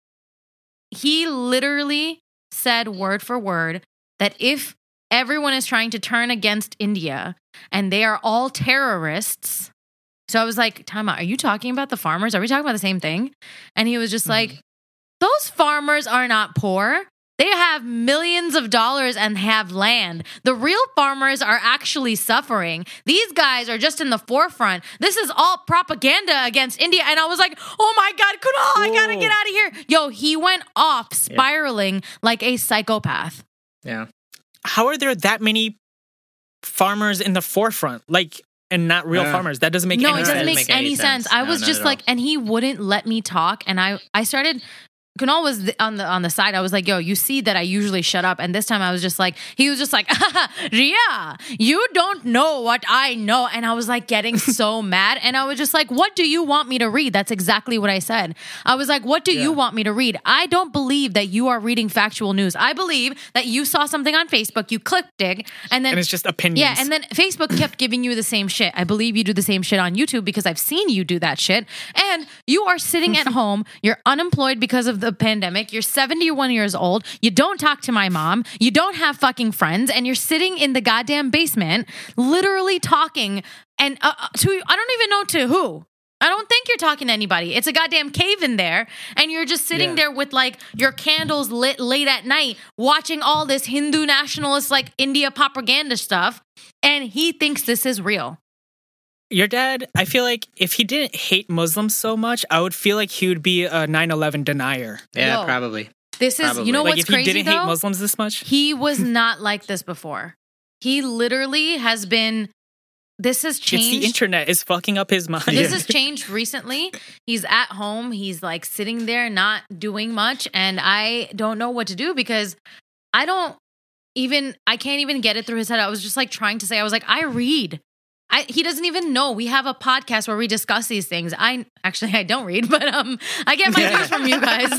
He literally said word for word that if everyone is trying to turn against India and they are all terrorists. So I was like, time out, are you talking about the farmers? Are we talking about the same thing? And he was just like, those farmers are not poor. They have millions of dollars and have land. The real farmers are actually suffering. These guys are just in the forefront. This is all propaganda against India. And I was like, oh my God, Kunal, I gotta get out of here. Yo, he went off spiraling like a psychopath. Yeah. How are there that many farmers in the forefront? Like, and not real farmers. That doesn't make any sense. No, it doesn't make any sense. I was just like, and he wouldn't let me talk. And I started, Kunal was on the side. I was like, yo, you see that I usually shut up. And this time I was just like, he was just like, Ria, you don't know what I know. And I was like getting so mad. And I was just like, what do you want me to read? That's exactly what I said. I was like, what do you want me to read? I don't believe that you are reading factual news. I believe that you saw something on Facebook, you clicked it. And it's just opinions. Yeah. And then Facebook kept giving you the same shit. I believe you do the same shit on YouTube because I've seen you do that shit. And you are sitting at home. You're unemployed because of the pandemic. You're 71 years old. You don't talk to my mom. You don't have fucking friends. And you're sitting in the goddamn basement, literally talking and to, I don't even know to who. I don't think you're talking to anybody. It's a goddamn cave in there. And you're just sitting there with like your candles lit late at night, watching all this Hindu nationalist, like India propaganda stuff. And he thinks this is real. Your dad, I feel like if he didn't hate Muslims so much, I would feel like he would be a 9/11 denier. Yeah, yo, probably. This is, probably. You know like what's crazy, though? If he didn't hate Muslims this much? He was not like this before. He literally has been, this has changed. It's the internet is fucking up his mind. This has changed recently. He's at home. He's like sitting there not doing much. And I don't know what to do because I can't even get it through his head. I was just like trying to say, I was like, I read. He doesn't even know. We have a podcast where we discuss these things. I don't read, but I get my news from you guys.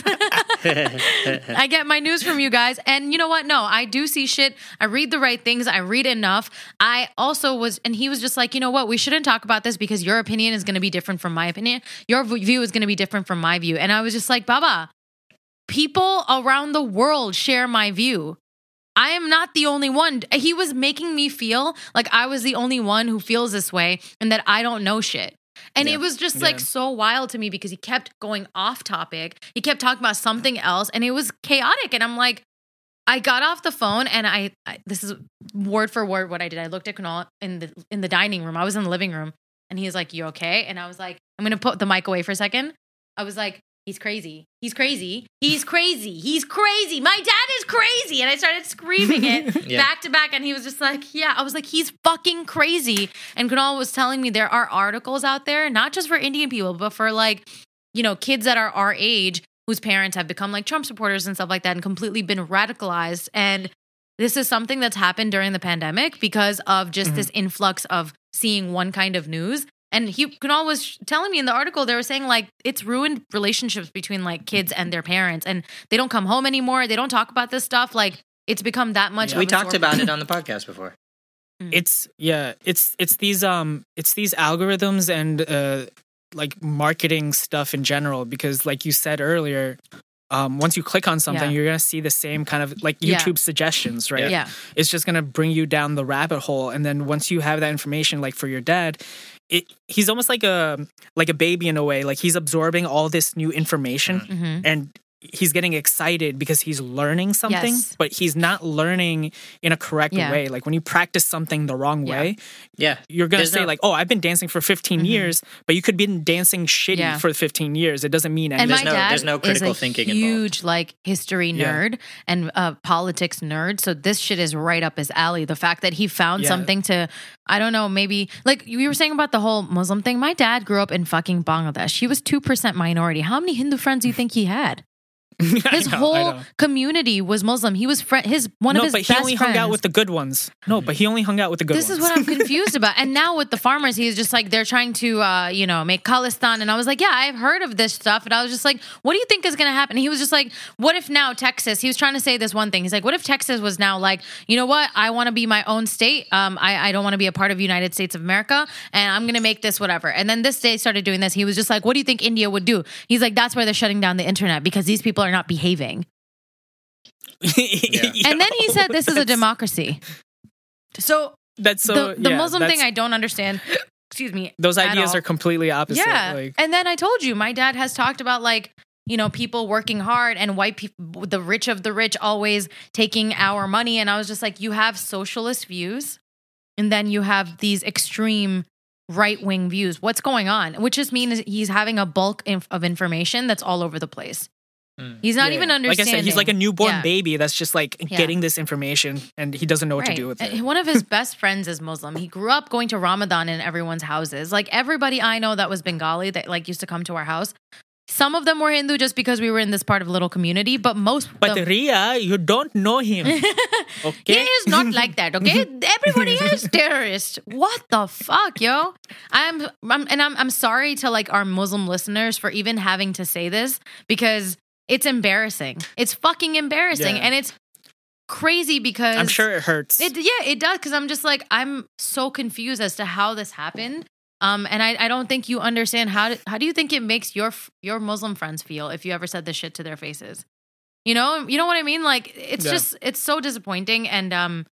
I get my news from you guys. And you know what? No, I do see shit. I read the right things. I read enough. I also was, and he was just like, you know what? We shouldn't talk about this because your opinion is going to be different from my opinion. Your view is going to be different from my view. And I was just like, Baba, people around the world share my view. I am not the only one. He was making me feel like I was the only one who feels this way and that I don't know shit. And it was just like so wild to me because he kept going off topic. He kept talking about something else and it was chaotic. And I'm like, I got off the phone and I this is word for word what I did. I looked at Kunal in the dining room. I was in the living room and he was like, you okay? And I was like, I'm going to put the mic away for a second. I was like, he's crazy. He's crazy. He's crazy. He's crazy. My dad is crazy. And I started screaming it back to back. And he was just like, yeah. I was like, he's fucking crazy. And Kunal was telling me there are articles out there, not just for Indian people, but for like, you know, kids that are our age whose parents have become like Trump supporters and stuff like that and completely been radicalized. And this is something that's happened during the pandemic because of just this influx of seeing one kind of news. And Kunal was telling me in the article, they were saying, like, it's ruined relationships between, like, kids and their parents. And they don't come home anymore. They don't talk about this stuff. Like, it's become that much. Yeah, we talked about it on the podcast before. It's these algorithms and, like, marketing stuff in general. Because, like you said earlier, once you click on something, you're going to see the same kind of, like, YouTube suggestions, right? Yeah. It's just going to bring you down the rabbit hole. And then once you have that information, like, for your dad... He's almost like a baby in a way. Like, he's absorbing all this new information, and he's getting excited because he's learning something, but he's not learning in a correct way. Like, when you practice something the wrong way, you're going to say, like, oh, I've been dancing for 15 years, but you could be dancing shitty for 15 years. It doesn't mean anything. And there's no critical thinking involved. He's a huge, like, history nerd and politics nerd. So this shit is right up his alley. The fact that he found something to, I don't know, maybe, like, you were saying about the whole Muslim thing. My dad grew up in fucking Bangladesh. He was 2% minority. How many Hindu friends do you think he had? His whole community was Muslim. He was one of his best friends. Hung out with the good ones. No, but he only hung out with the good ones. This is what I'm confused about. And now with the farmers, he's just like, they're trying to, make Khalistan. And I was like, yeah, I've heard of this stuff. And I was just like, what do you think is going to happen? And he was just like, what if now Texas, he was trying to say this one thing. He's like, what if Texas was now like, you know what? I want to be my own state. I don't want to be a part of United States of America. And I'm going to make this whatever. And then this day started doing this. He was just like, what do you think India would do? He's like, that's why they're shutting down the internet, because these people are not behaving. And then he said this is a democracy. So that's the Muslim thing I don't understand. Excuse me. Those ideas are completely opposite. Yeah. Like, and then I told you, my dad has talked about, like, you know, people working hard and white people, the rich of the rich, always taking our money. And I was just like, you have socialist views and then you have these extreme right-wing views. What's going on? Which just means he's having a bulk of information that's all over the place. He's not even understanding. Like I said, he's like a newborn baby that's just like getting this information and he doesn't know what to do with it. One of his best friends is Muslim. He grew up going to Ramadan in everyone's houses. Like, everybody I know that was Bengali that, like, used to come to our house. Some of them were Hindu just because we were in this part of little community, but most of them... But Ria, you don't know him. Okay? He is not like that, okay? Everybody is terrorist. What the fuck, yo? I'm sorry to, like, our Muslim listeners for even having to say this, because... it's embarrassing. It's fucking embarrassing. Yeah. And it's crazy because... I'm sure it hurts. It does. Because I'm just like, I'm so confused as to how this happened. And I don't think you understand. How do you think it makes your Muslim friends feel if you ever said this shit to their faces? You know what I mean? Like, it's just, it's so disappointing. And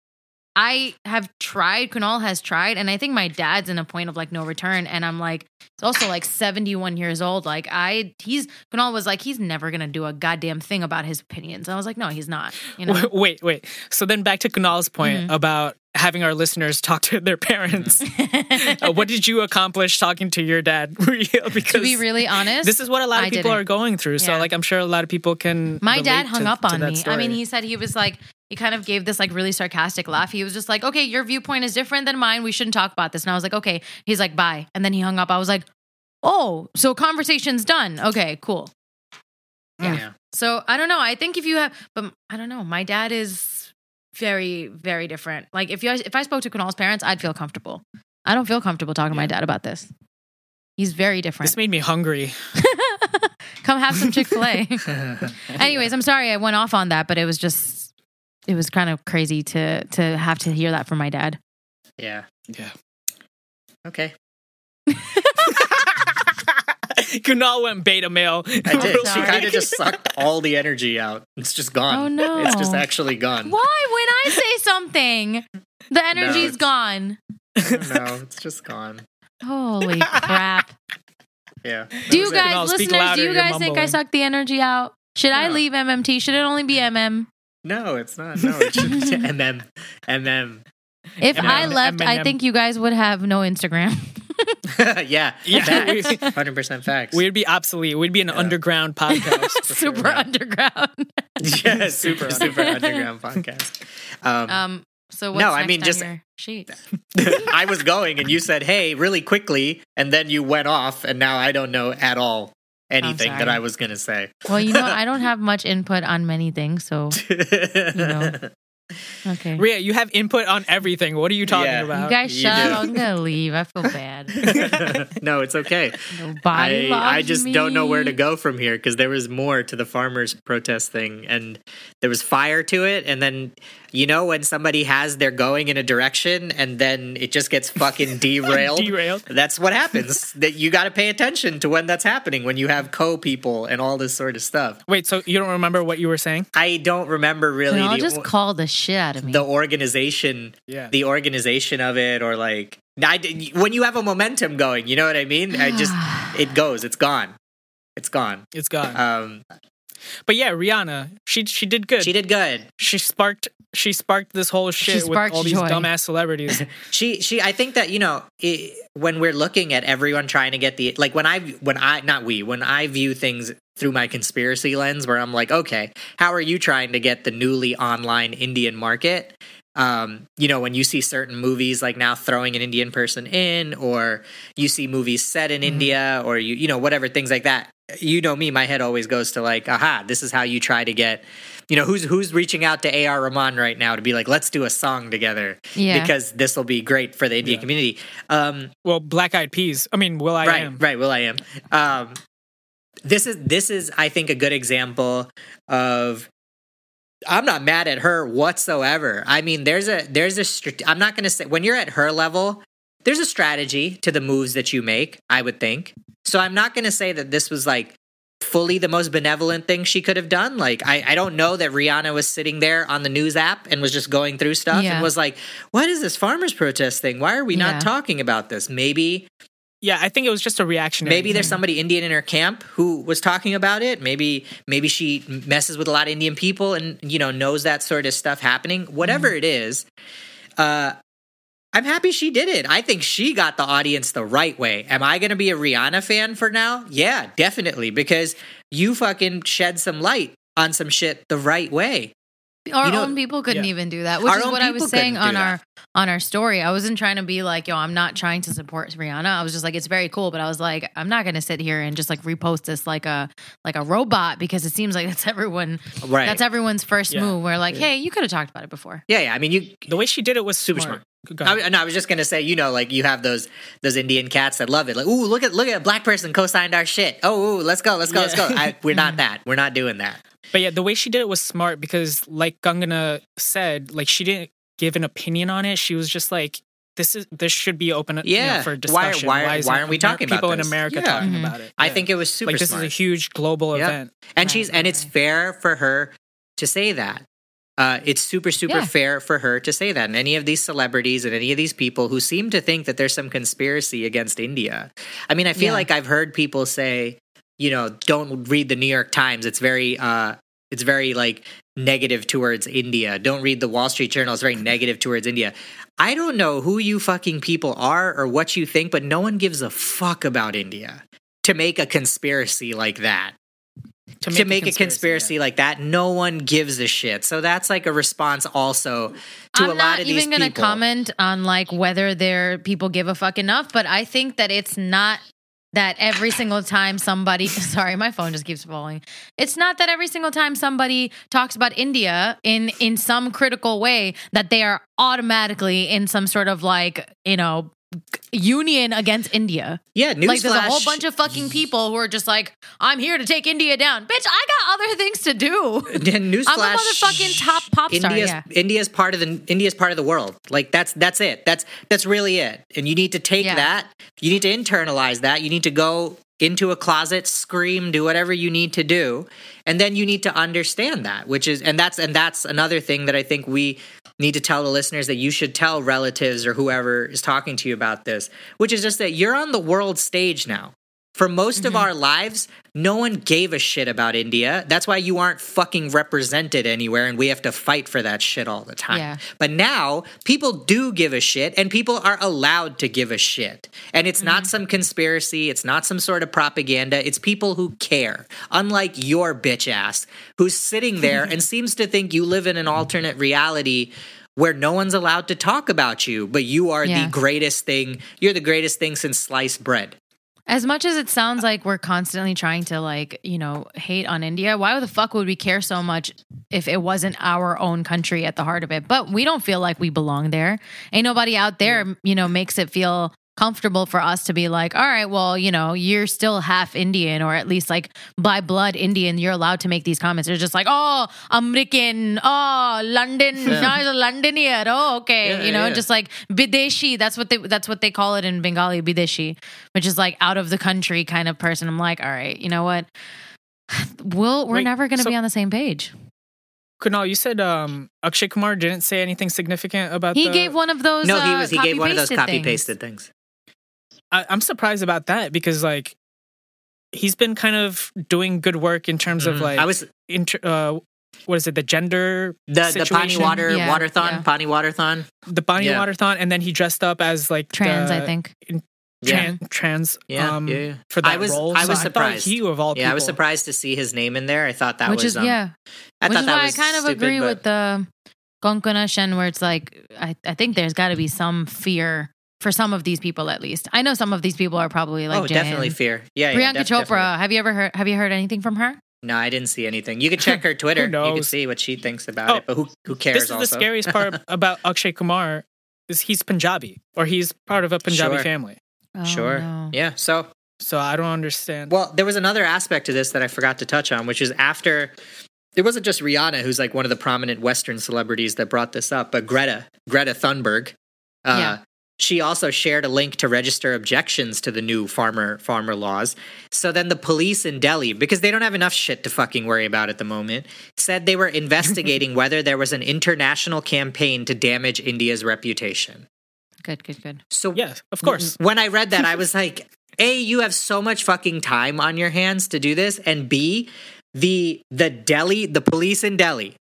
I have tried, Kunal has tried, and I think my dad's in a point of, like, no return. And I'm like, it's also like 71 years old. Like, Kunal was like, he's never going to do a goddamn thing about his opinions. And I was like, no, he's not. You know? Wait. So then back to Kunal's point about having our listeners talk to their parents. What did you accomplish talking to your dad? Because to be really honest, this is what a lot of people are going through. Yeah. So, like, I'm sure a lot of people can. My dad hung up on me. Story. I mean, he said he was like, he kind of gave this, like, really sarcastic laugh. He was just like, okay, your viewpoint is different than mine. We shouldn't talk about this. And I was like, okay. He's like, bye. And then he hung up. I was like, oh, so conversation's done. Okay, cool. Yeah. So I don't know. I think if you have, but I don't know. My dad is very, very different. Like, if I spoke to Kunal's parents, I'd feel comfortable. I don't feel comfortable talking to my dad about this. He's very different. This made me hungry. Come have some Chick-fil-A. Anyways, I'm sorry I went off on that, but it was just, it was kind of crazy to have to hear that from my dad. Yeah. Okay. Kunal went beta male. I did. She kind of just sucked all the energy out. It's just gone. Oh, no. It's just actually gone. Why? When I say something, the energy's gone. No, it's just gone. Holy crap. Yeah. Do you guys, listeners, do you guys think I sucked the energy out? Should I leave MMT? Should it only be MM? No, it's not. No, it's just MM. If I left, I think you guys would have no Instagram. Yeah. Facts. 100% facts. We'd be obsolete. We'd be an underground podcast. Super underground. Yeah, super underground podcast. So what's next on your sheet? I was going, and you said, "Hey, really quickly," and then you went off, and now I don't know at all anything that I was going to say. Well, I don't have much input on many things, so, Okay. Rhea, you have input on everything. What are you talking about? You guys shut up. I'm going to leave. I feel bad. No, it's okay. Nobody I just don't know where to go from here because there was more to the farmers protest thing and there was fire to it. And then, you know, when somebody has they're going in a direction and then it just gets fucking derailed. That's what happens. That you got to pay attention to when that's happening, when you have co-people and all this sort of stuff. Wait, so you don't remember what you were saying? I don't remember really. I'll just call the shit out of me. The organization, the organization of it, or like when you have a momentum going, you know what I mean? I just it goes, it's gone. But yeah, Rihanna, she did good. She did good. She sparked this whole shit with all these dumbass celebrities. she I think that, you know, when we're looking at everyone trying to get the like when I view things through my conspiracy lens where I'm like, okay, how are you trying to get the newly online Indian market? You know, when you see certain movies like now throwing an Indian person in, or you see movies set in India, or you know, whatever, things like that. You know me, my head always goes to like, aha, this is how you try to get, you know, who's reaching out to A.R. Rahman right now to be like, let's do a song together because this will be great for the Indian community. Well, Black Eyed Peas. I mean, Will.i.am. Right, Will.i.am. This is, I think, a good example of, I'm not mad at her whatsoever. I mean, I'm not going to say, when you're at her level, there's a strategy to the moves that you make, I would think. So I'm not going to say that this was like fully the most benevolent thing she could have done. Like, I don't know that Rihanna was sitting there on the news app and was just going through stuff and was like, what is this farmers protest thing? Why are we not talking about this? Maybe... Yeah, I think it was just a reactionary thing. Maybe there's somebody Indian in her camp who was talking about it. Maybe she messes with a lot of Indian people and, you know, knows that sort of stuff happening. Whatever it is, I'm happy she did it. I think she got the audience the right way. Am I going to be a Rihanna fan for now? Yeah, definitely, because you fucking shed some light on some shit the right way. Our own people couldn't even do that, which is what I was saying on our story. I wasn't trying to be like, yo, I'm not trying to support Rihanna. I was just like, it's very cool, but I was like, I'm not going to sit here and just like repost this like a robot, because it seems like that's everyone. Right. That's everyone's first move. We're like, hey, you could have talked about it before. Yeah. I mean, the way she did it was super smart. I was just gonna say, you know, like you have those Indian cats that love it. Like, ooh, look at a black person co-signed our shit. Oh, ooh, let's go. We're not that. We're not doing that. But yeah, the way she did it was smart because, like Kangana said, like she didn't give an opinion on it. She was just like, this should be open for discussion. Why aren't we talking about this? People in America talking about it. Yeah. I think it was super. Like this smart. Is a huge global event, and it's fair for her to say that. It's super, super fair for her to say that. And any of these celebrities and any of these people who seem to think that there's some conspiracy against India. I mean, I feel like I've heard people say, you know, don't read the New York Times. It's very like negative towards India. Don't read the Wall Street Journal. It's very negative towards India. I don't know who you fucking people are or what you think, but no one gives a fuck about India to make a conspiracy like that. To make a conspiracy like that, no one gives a shit. So that's like a response also to a lot of these people. I'm not even going to comment on like whether their people give a fuck enough, but I think that it's not that every single time somebody... Sorry, my phone just keeps falling. It's not that every single time somebody talks about India in some critical way that they are automatically in some sort of like, you know... union against India. Yeah, newsflash. Like, there's a whole bunch of fucking people who are just like, I'm here to take India down. Bitch, I got other things to do. Newsflash. I'm a motherfucking top pop star. India's part of the world. Like, that's it. That's really it. And you need to take that. You need to internalize that. You need to go into a closet, scream, do whatever you need to do. And then you need to understand that, which is, and that's another thing that I think we need to tell the listeners, that you should tell relatives or whoever is talking to you about this, which is just that you're on the world stage now. For most of our lives, no one gave a shit about India. That's why you aren't fucking represented anywhere, and we have to fight for that shit all the time. Yeah. But now, people do give a shit, and people are allowed to give a shit. And it's not some conspiracy. It's not some sort of propaganda. It's people who care, unlike your bitch ass, who's sitting there and seems to think you live in an alternate reality where no one's allowed to talk about you, but you are the greatest thing. You're the greatest thing since sliced bread. As much as it sounds like we're constantly trying to, like, you know, hate on India, why the fuck would we care so much if it wasn't our own country at the heart of it? But we don't feel like we belong there. Ain't nobody out there, you know, makes it feel comfortable for us to be like, all right, well, you know, you're still half Indian, or at least like by blood Indian, you're allowed to make these comments. They're just like, oh, American, oh, London, no, London here, oh, okay, yeah, you know, yeah. Just like Bideshi, that's what they call it in Bengali, Bideshi, which is like out of the country kind of person. I'm like, all right, you know what, we're never going to be on the same page. Kunal, you said Akshay Kumar didn't say anything significant about. He gave one of those. No, he gave one of those copy pasted things. I'm surprised about that because, like, he's been kind of doing good work in terms of, like, what is it? The gender situation? The Pani Water Waterthon. Yeah. Pani Waterthon. The Pani Waterthon. And then he dressed up as, like, trans, I think. Trans for that role. I was surprised. I thought he, of all people. Yeah, I was surprised to see his name in there. I thought that was... I kind of agree with the Konkona Sen, where it's like, I think there's got to be some fear... for some of these people, at least. I know some of these people are probably like, definitely fear. Yeah, Priyanka Chopra. Definitely. Have you heard anything from her? No, I didn't see anything. You could check her Twitter. You could see what she thinks about it. But who cares? This is also the scariest part about Akshay Kumar is he's Punjabi, or he's part of a Punjabi family. Oh, sure. No. Yeah. So I don't understand. Well, there was another aspect to this that I forgot to touch on, which is after. It wasn't just Rihanna, who's like one of the prominent Western celebrities that brought this up, but Greta Thunberg. She also shared a link to register objections to the new farmer laws. So then the police in Delhi, because they don't have enough shit to fucking worry about at the moment, said they were investigating whether there was an international campaign to damage India's reputation. Good. So yes, of course. When I read that, I was like, A, you have so much fucking time on your hands to do this, and B, the police in Delhi.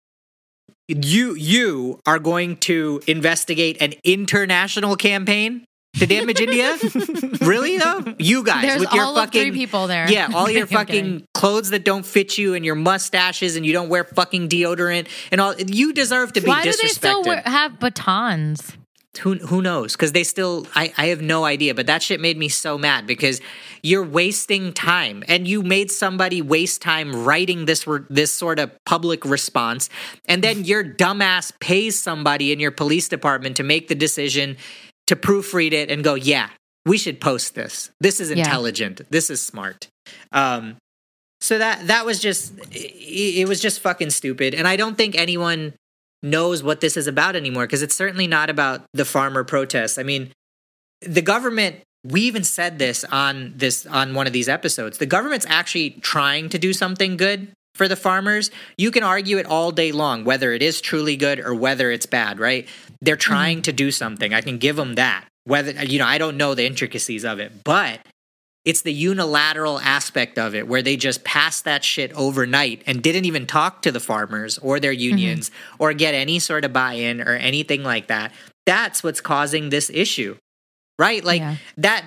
You are going to investigate an international campaign to damage India? Really, though? You guys. There's with your all fucking, of three people there. Yeah, all your fucking clothes that don't fit you and your mustaches and you don't wear fucking deodorant and all. You deserve to be disrespected. Why do they still have batons? Who knows? Because they still... I have no idea, but that shit made me so mad because you're wasting time and you made somebody waste time writing this sort of public response, and then your dumbass pays somebody in your police department to make the decision to proofread it and go, yeah, we should post this. This is intelligent. Yeah. This is smart. So that was just... It was just fucking stupid, and I don't think anyone... knows what this is about anymore, because it's certainly not about the farmer protests. I mean, the government, we even said this on one of these episodes, the government's actually trying to do something good for the farmers. You can argue it all day long, whether it is truly good or whether it's bad, right? They're trying to do something. I can give them that. Whether, you know, I don't know the intricacies of it, but it's the unilateral aspect of it where they just passed that shit overnight and didn't even talk to the farmers or their unions or get any sort of buy-in or anything like that. That's what's causing this issue, right? Like that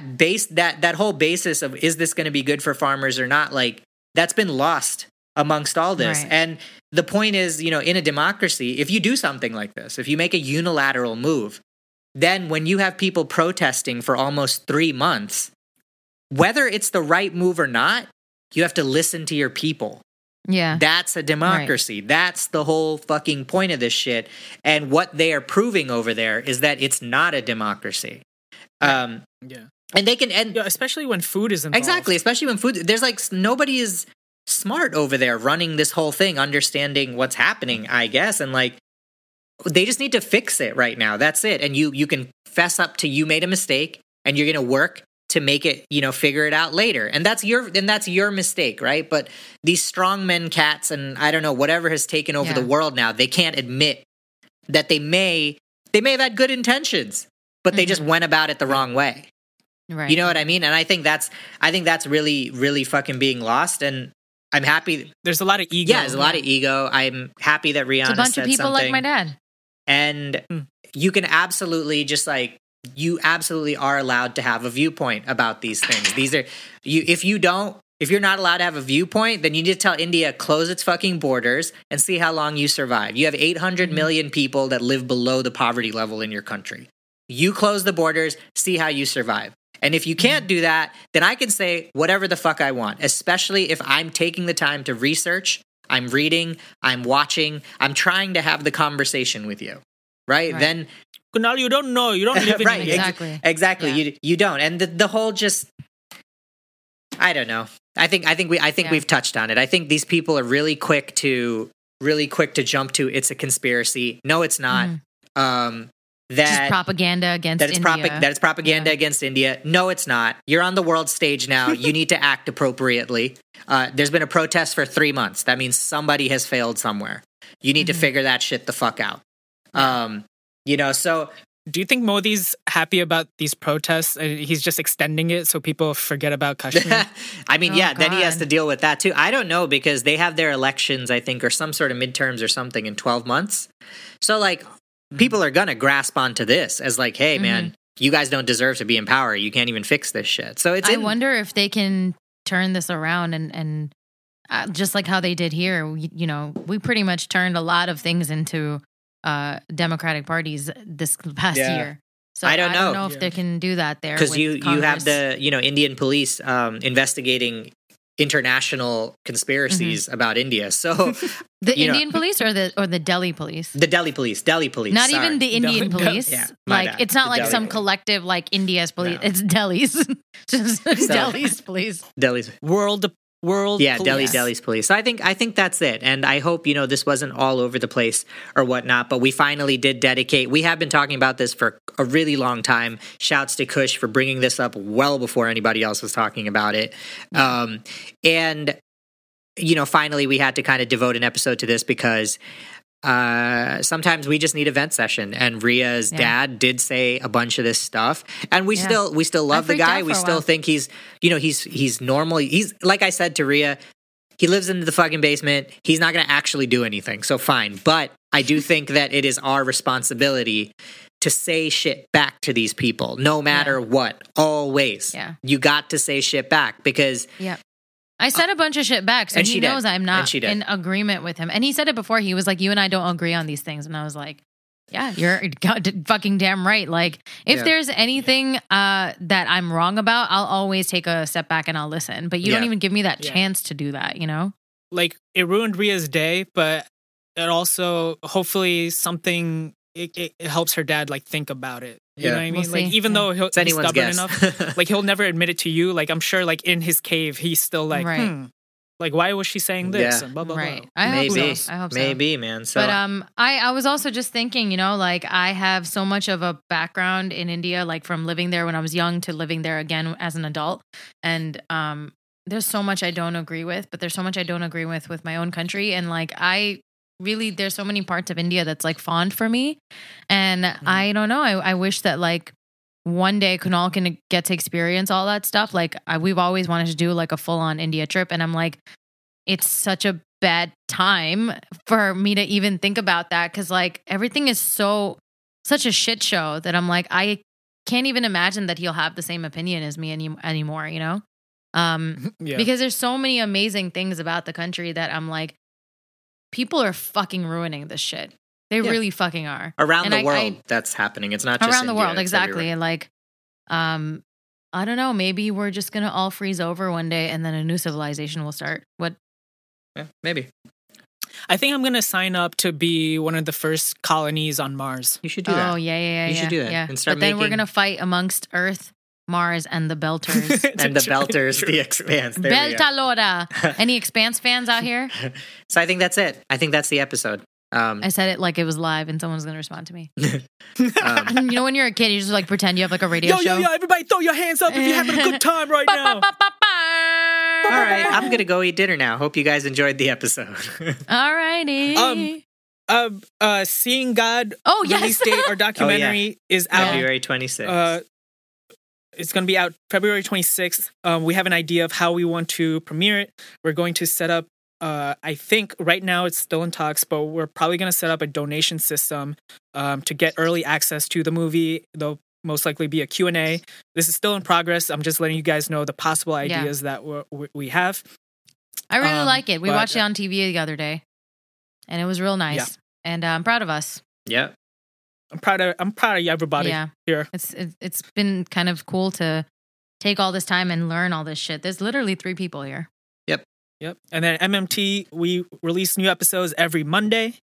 whole basis of, is this going to be good for farmers or not? Like, that's been lost amongst all this. Right. And the point is, you know, in a democracy, if you do something like this, if you make a unilateral move, then when you have people protesting for almost 3 months, whether it's the right move or not, you have to listen to your people. Yeah. That's a democracy. Right. That's the whole fucking point of this shit. And what they are proving over there is that it's not a democracy. Yeah. And they can... And, especially when food is involved. Exactly. Especially when food... There's like... Nobody is smart over there running this whole thing, understanding what's happening, I guess. And like, they just need to fix it right now. That's it. And you can fess up to you made a mistake and you're going to work to make it, you know, figure it out later. And that's your mistake, right? But these strongmen cats and I don't know, whatever has taken over the world now, they can't admit that they may have had good intentions, but they just went about it the wrong way. Right. You know what I mean? And I think that's really, really fucking being lost. And I'm happy. There's a lot of ego. Yeah, there's a lot of ego. I'm happy that Rihanna said something. It's a bunch of people like my dad. And you can absolutely just like, you absolutely are allowed to have a viewpoint about these things. These are you. If you're not allowed to have a viewpoint, then you need to tell India close its fucking borders and see how long you survive. You have 800 million people that live below the poverty level in your country. You close the borders, see how you survive. And if you can't do that, then I can say whatever the fuck I want, especially if I'm taking the time to research, I'm reading, I'm watching, I'm trying to have the conversation with you, right? Then Kunal, you don't know. You don't live in right, exactly. Yeah. You don't. And the whole just, I don't know. I think we've touched on it. I think these people are really quick to jump to it's a conspiracy. No, it's not. That it's propaganda against India. That it's propaganda against India. No, it's not. You're on the world stage now. You need to act appropriately. There's been a protest for 3 months. That means somebody has failed somewhere. You need to figure that shit the fuck out. So do you think Modi's happy about these protests and he's just extending it so people forget about Kashmir? I mean, then he has to deal with that too. I don't know, because they have their elections, I think, or some sort of midterms or something in 12 months. So like, people are going to grasp onto this as like, hey, man, you guys don't deserve to be in power. You can't even fix this shit. So it's. I wonder if they can turn this around and just like how they did here, we pretty much turned a lot of things into Democratic parties this past year. So I don't know if they can do that there. Because you have the Indian police investigating international conspiracies about India. So the Indian police or the Delhi police? The Delhi police. Not even the Indian police. It's not like some collective like India's police. No. It's Delhi's. Just Delhi's police. Delhi's world. Yeah, police. Delhi's police. So I think that's it. And I hope, this wasn't all over the place or whatnot, but we finally did dedicate. We have been talking about this for a really long time. Shouts to Kush for bringing this up well before anybody else was talking about it. Finally we had to kind of devote an episode to this because sometimes we just need a vent session, and Ria's dad did say a bunch of this stuff, and we still love the guy. We still think he's he's normal. He's like I said to Ria, he lives in the fucking basement. He's not going to actually do anything, so fine. But I do think that it is our responsibility to say shit back to these people, no matter what. Always, you got to say shit back because I said a bunch of shit back, so he knows I'm not in agreement with him. And he said it before. He was like, you and I don't agree on these things. And I was like, yeah, you're fucking damn right. Like, if there's anything that I'm wrong about, I'll always take a step back and I'll listen. But you don't even give me that chance to do that, Like, it ruined Ria's day, but it also, hopefully, something... It helps her dad like think about it. You know what I mean? We'll see. Even though he's stubborn enough, like he'll never admit it to you. Like I'm sure, like in his cave, he's still like, like why was she saying this? And blah blah blah. I hope so, man. So, but I was also just thinking, like I have so much of a background in India, like from living there when I was young to living there again as an adult, and there's so much I don't agree with, but there's so much I don't agree with my own country, and like I. Really, there's so many parts of India that's like fond for me. And I don't know. I wish that like one day Kunal can get to experience all that stuff. Like we've always wanted to do like a full on India trip. And I'm like, it's such a bad time for me to even think about that. Cause like everything is such a shit show that I'm like, I can't even imagine that he'll have the same opinion as me anymore, because there's so many amazing things about the country that I'm like, people are fucking ruining this shit. They really fucking are. Around the world, that's happening. It's not just around the world, exactly. Like, I don't know. Maybe we're just gonna all freeze over one day, and then a new civilization will start. What? Yeah, maybe. I think I'm gonna sign up to be one of the first colonies on Mars. You should do that. Oh yeah. You should do that. Yeah. And start then we're gonna fight amongst Earth, Mars, and the Belters. The Expanse. Beltalora. Any Expanse fans out here? So I think that's it. I think that's the episode. I said it like it was live and someone's going to respond to me. When you're a kid, you just like pretend you have like a radio show. Yo, everybody throw your hands up if you're having a good time right now. All right, I'm going to go eat dinner now. Hope you guys enjoyed the episode. All righty. Seeing God release date or documentary is out. February 26th. It's going to be out February 26th. We have an idea of how we want to premiere it. We're going to set up, I think right now it's still in talks, but we're probably going to set up a donation system to get early access to the movie. There'll most likely be a Q&A. This is still in progress. I'm just letting you guys know the possible ideas that we have. I really like it. We watched it on TV the other day, and it was real nice. Yeah. And I'm proud of us. Yeah. I'm proud of everybody here. It's been kind of cool to take all this time and learn all this shit. There's literally 3 people here. Yep. And then MMT, we release new episodes every Monday.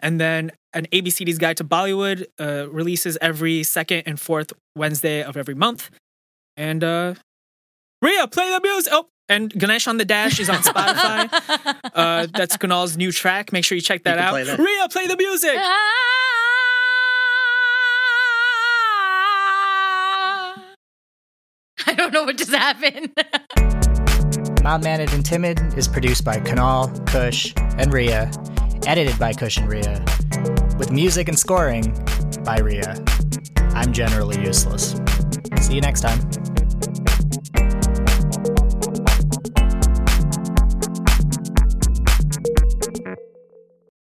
And then an ABCD's Guide to Bollywood releases every 2nd and 4th Wednesday of every month. And Rhea, play the music! Oh, and Ganesh on the Dash is on Spotify. That's Kunal's new track. Make sure you check that out. Play that. Rhea, play the music! I don't know what just happened. Mild Mannered and Timid is produced by Kunal, Kush, and Rhea, edited by Kush and Rhea, with music and scoring by Rhea. I'm generally useless. See you next time.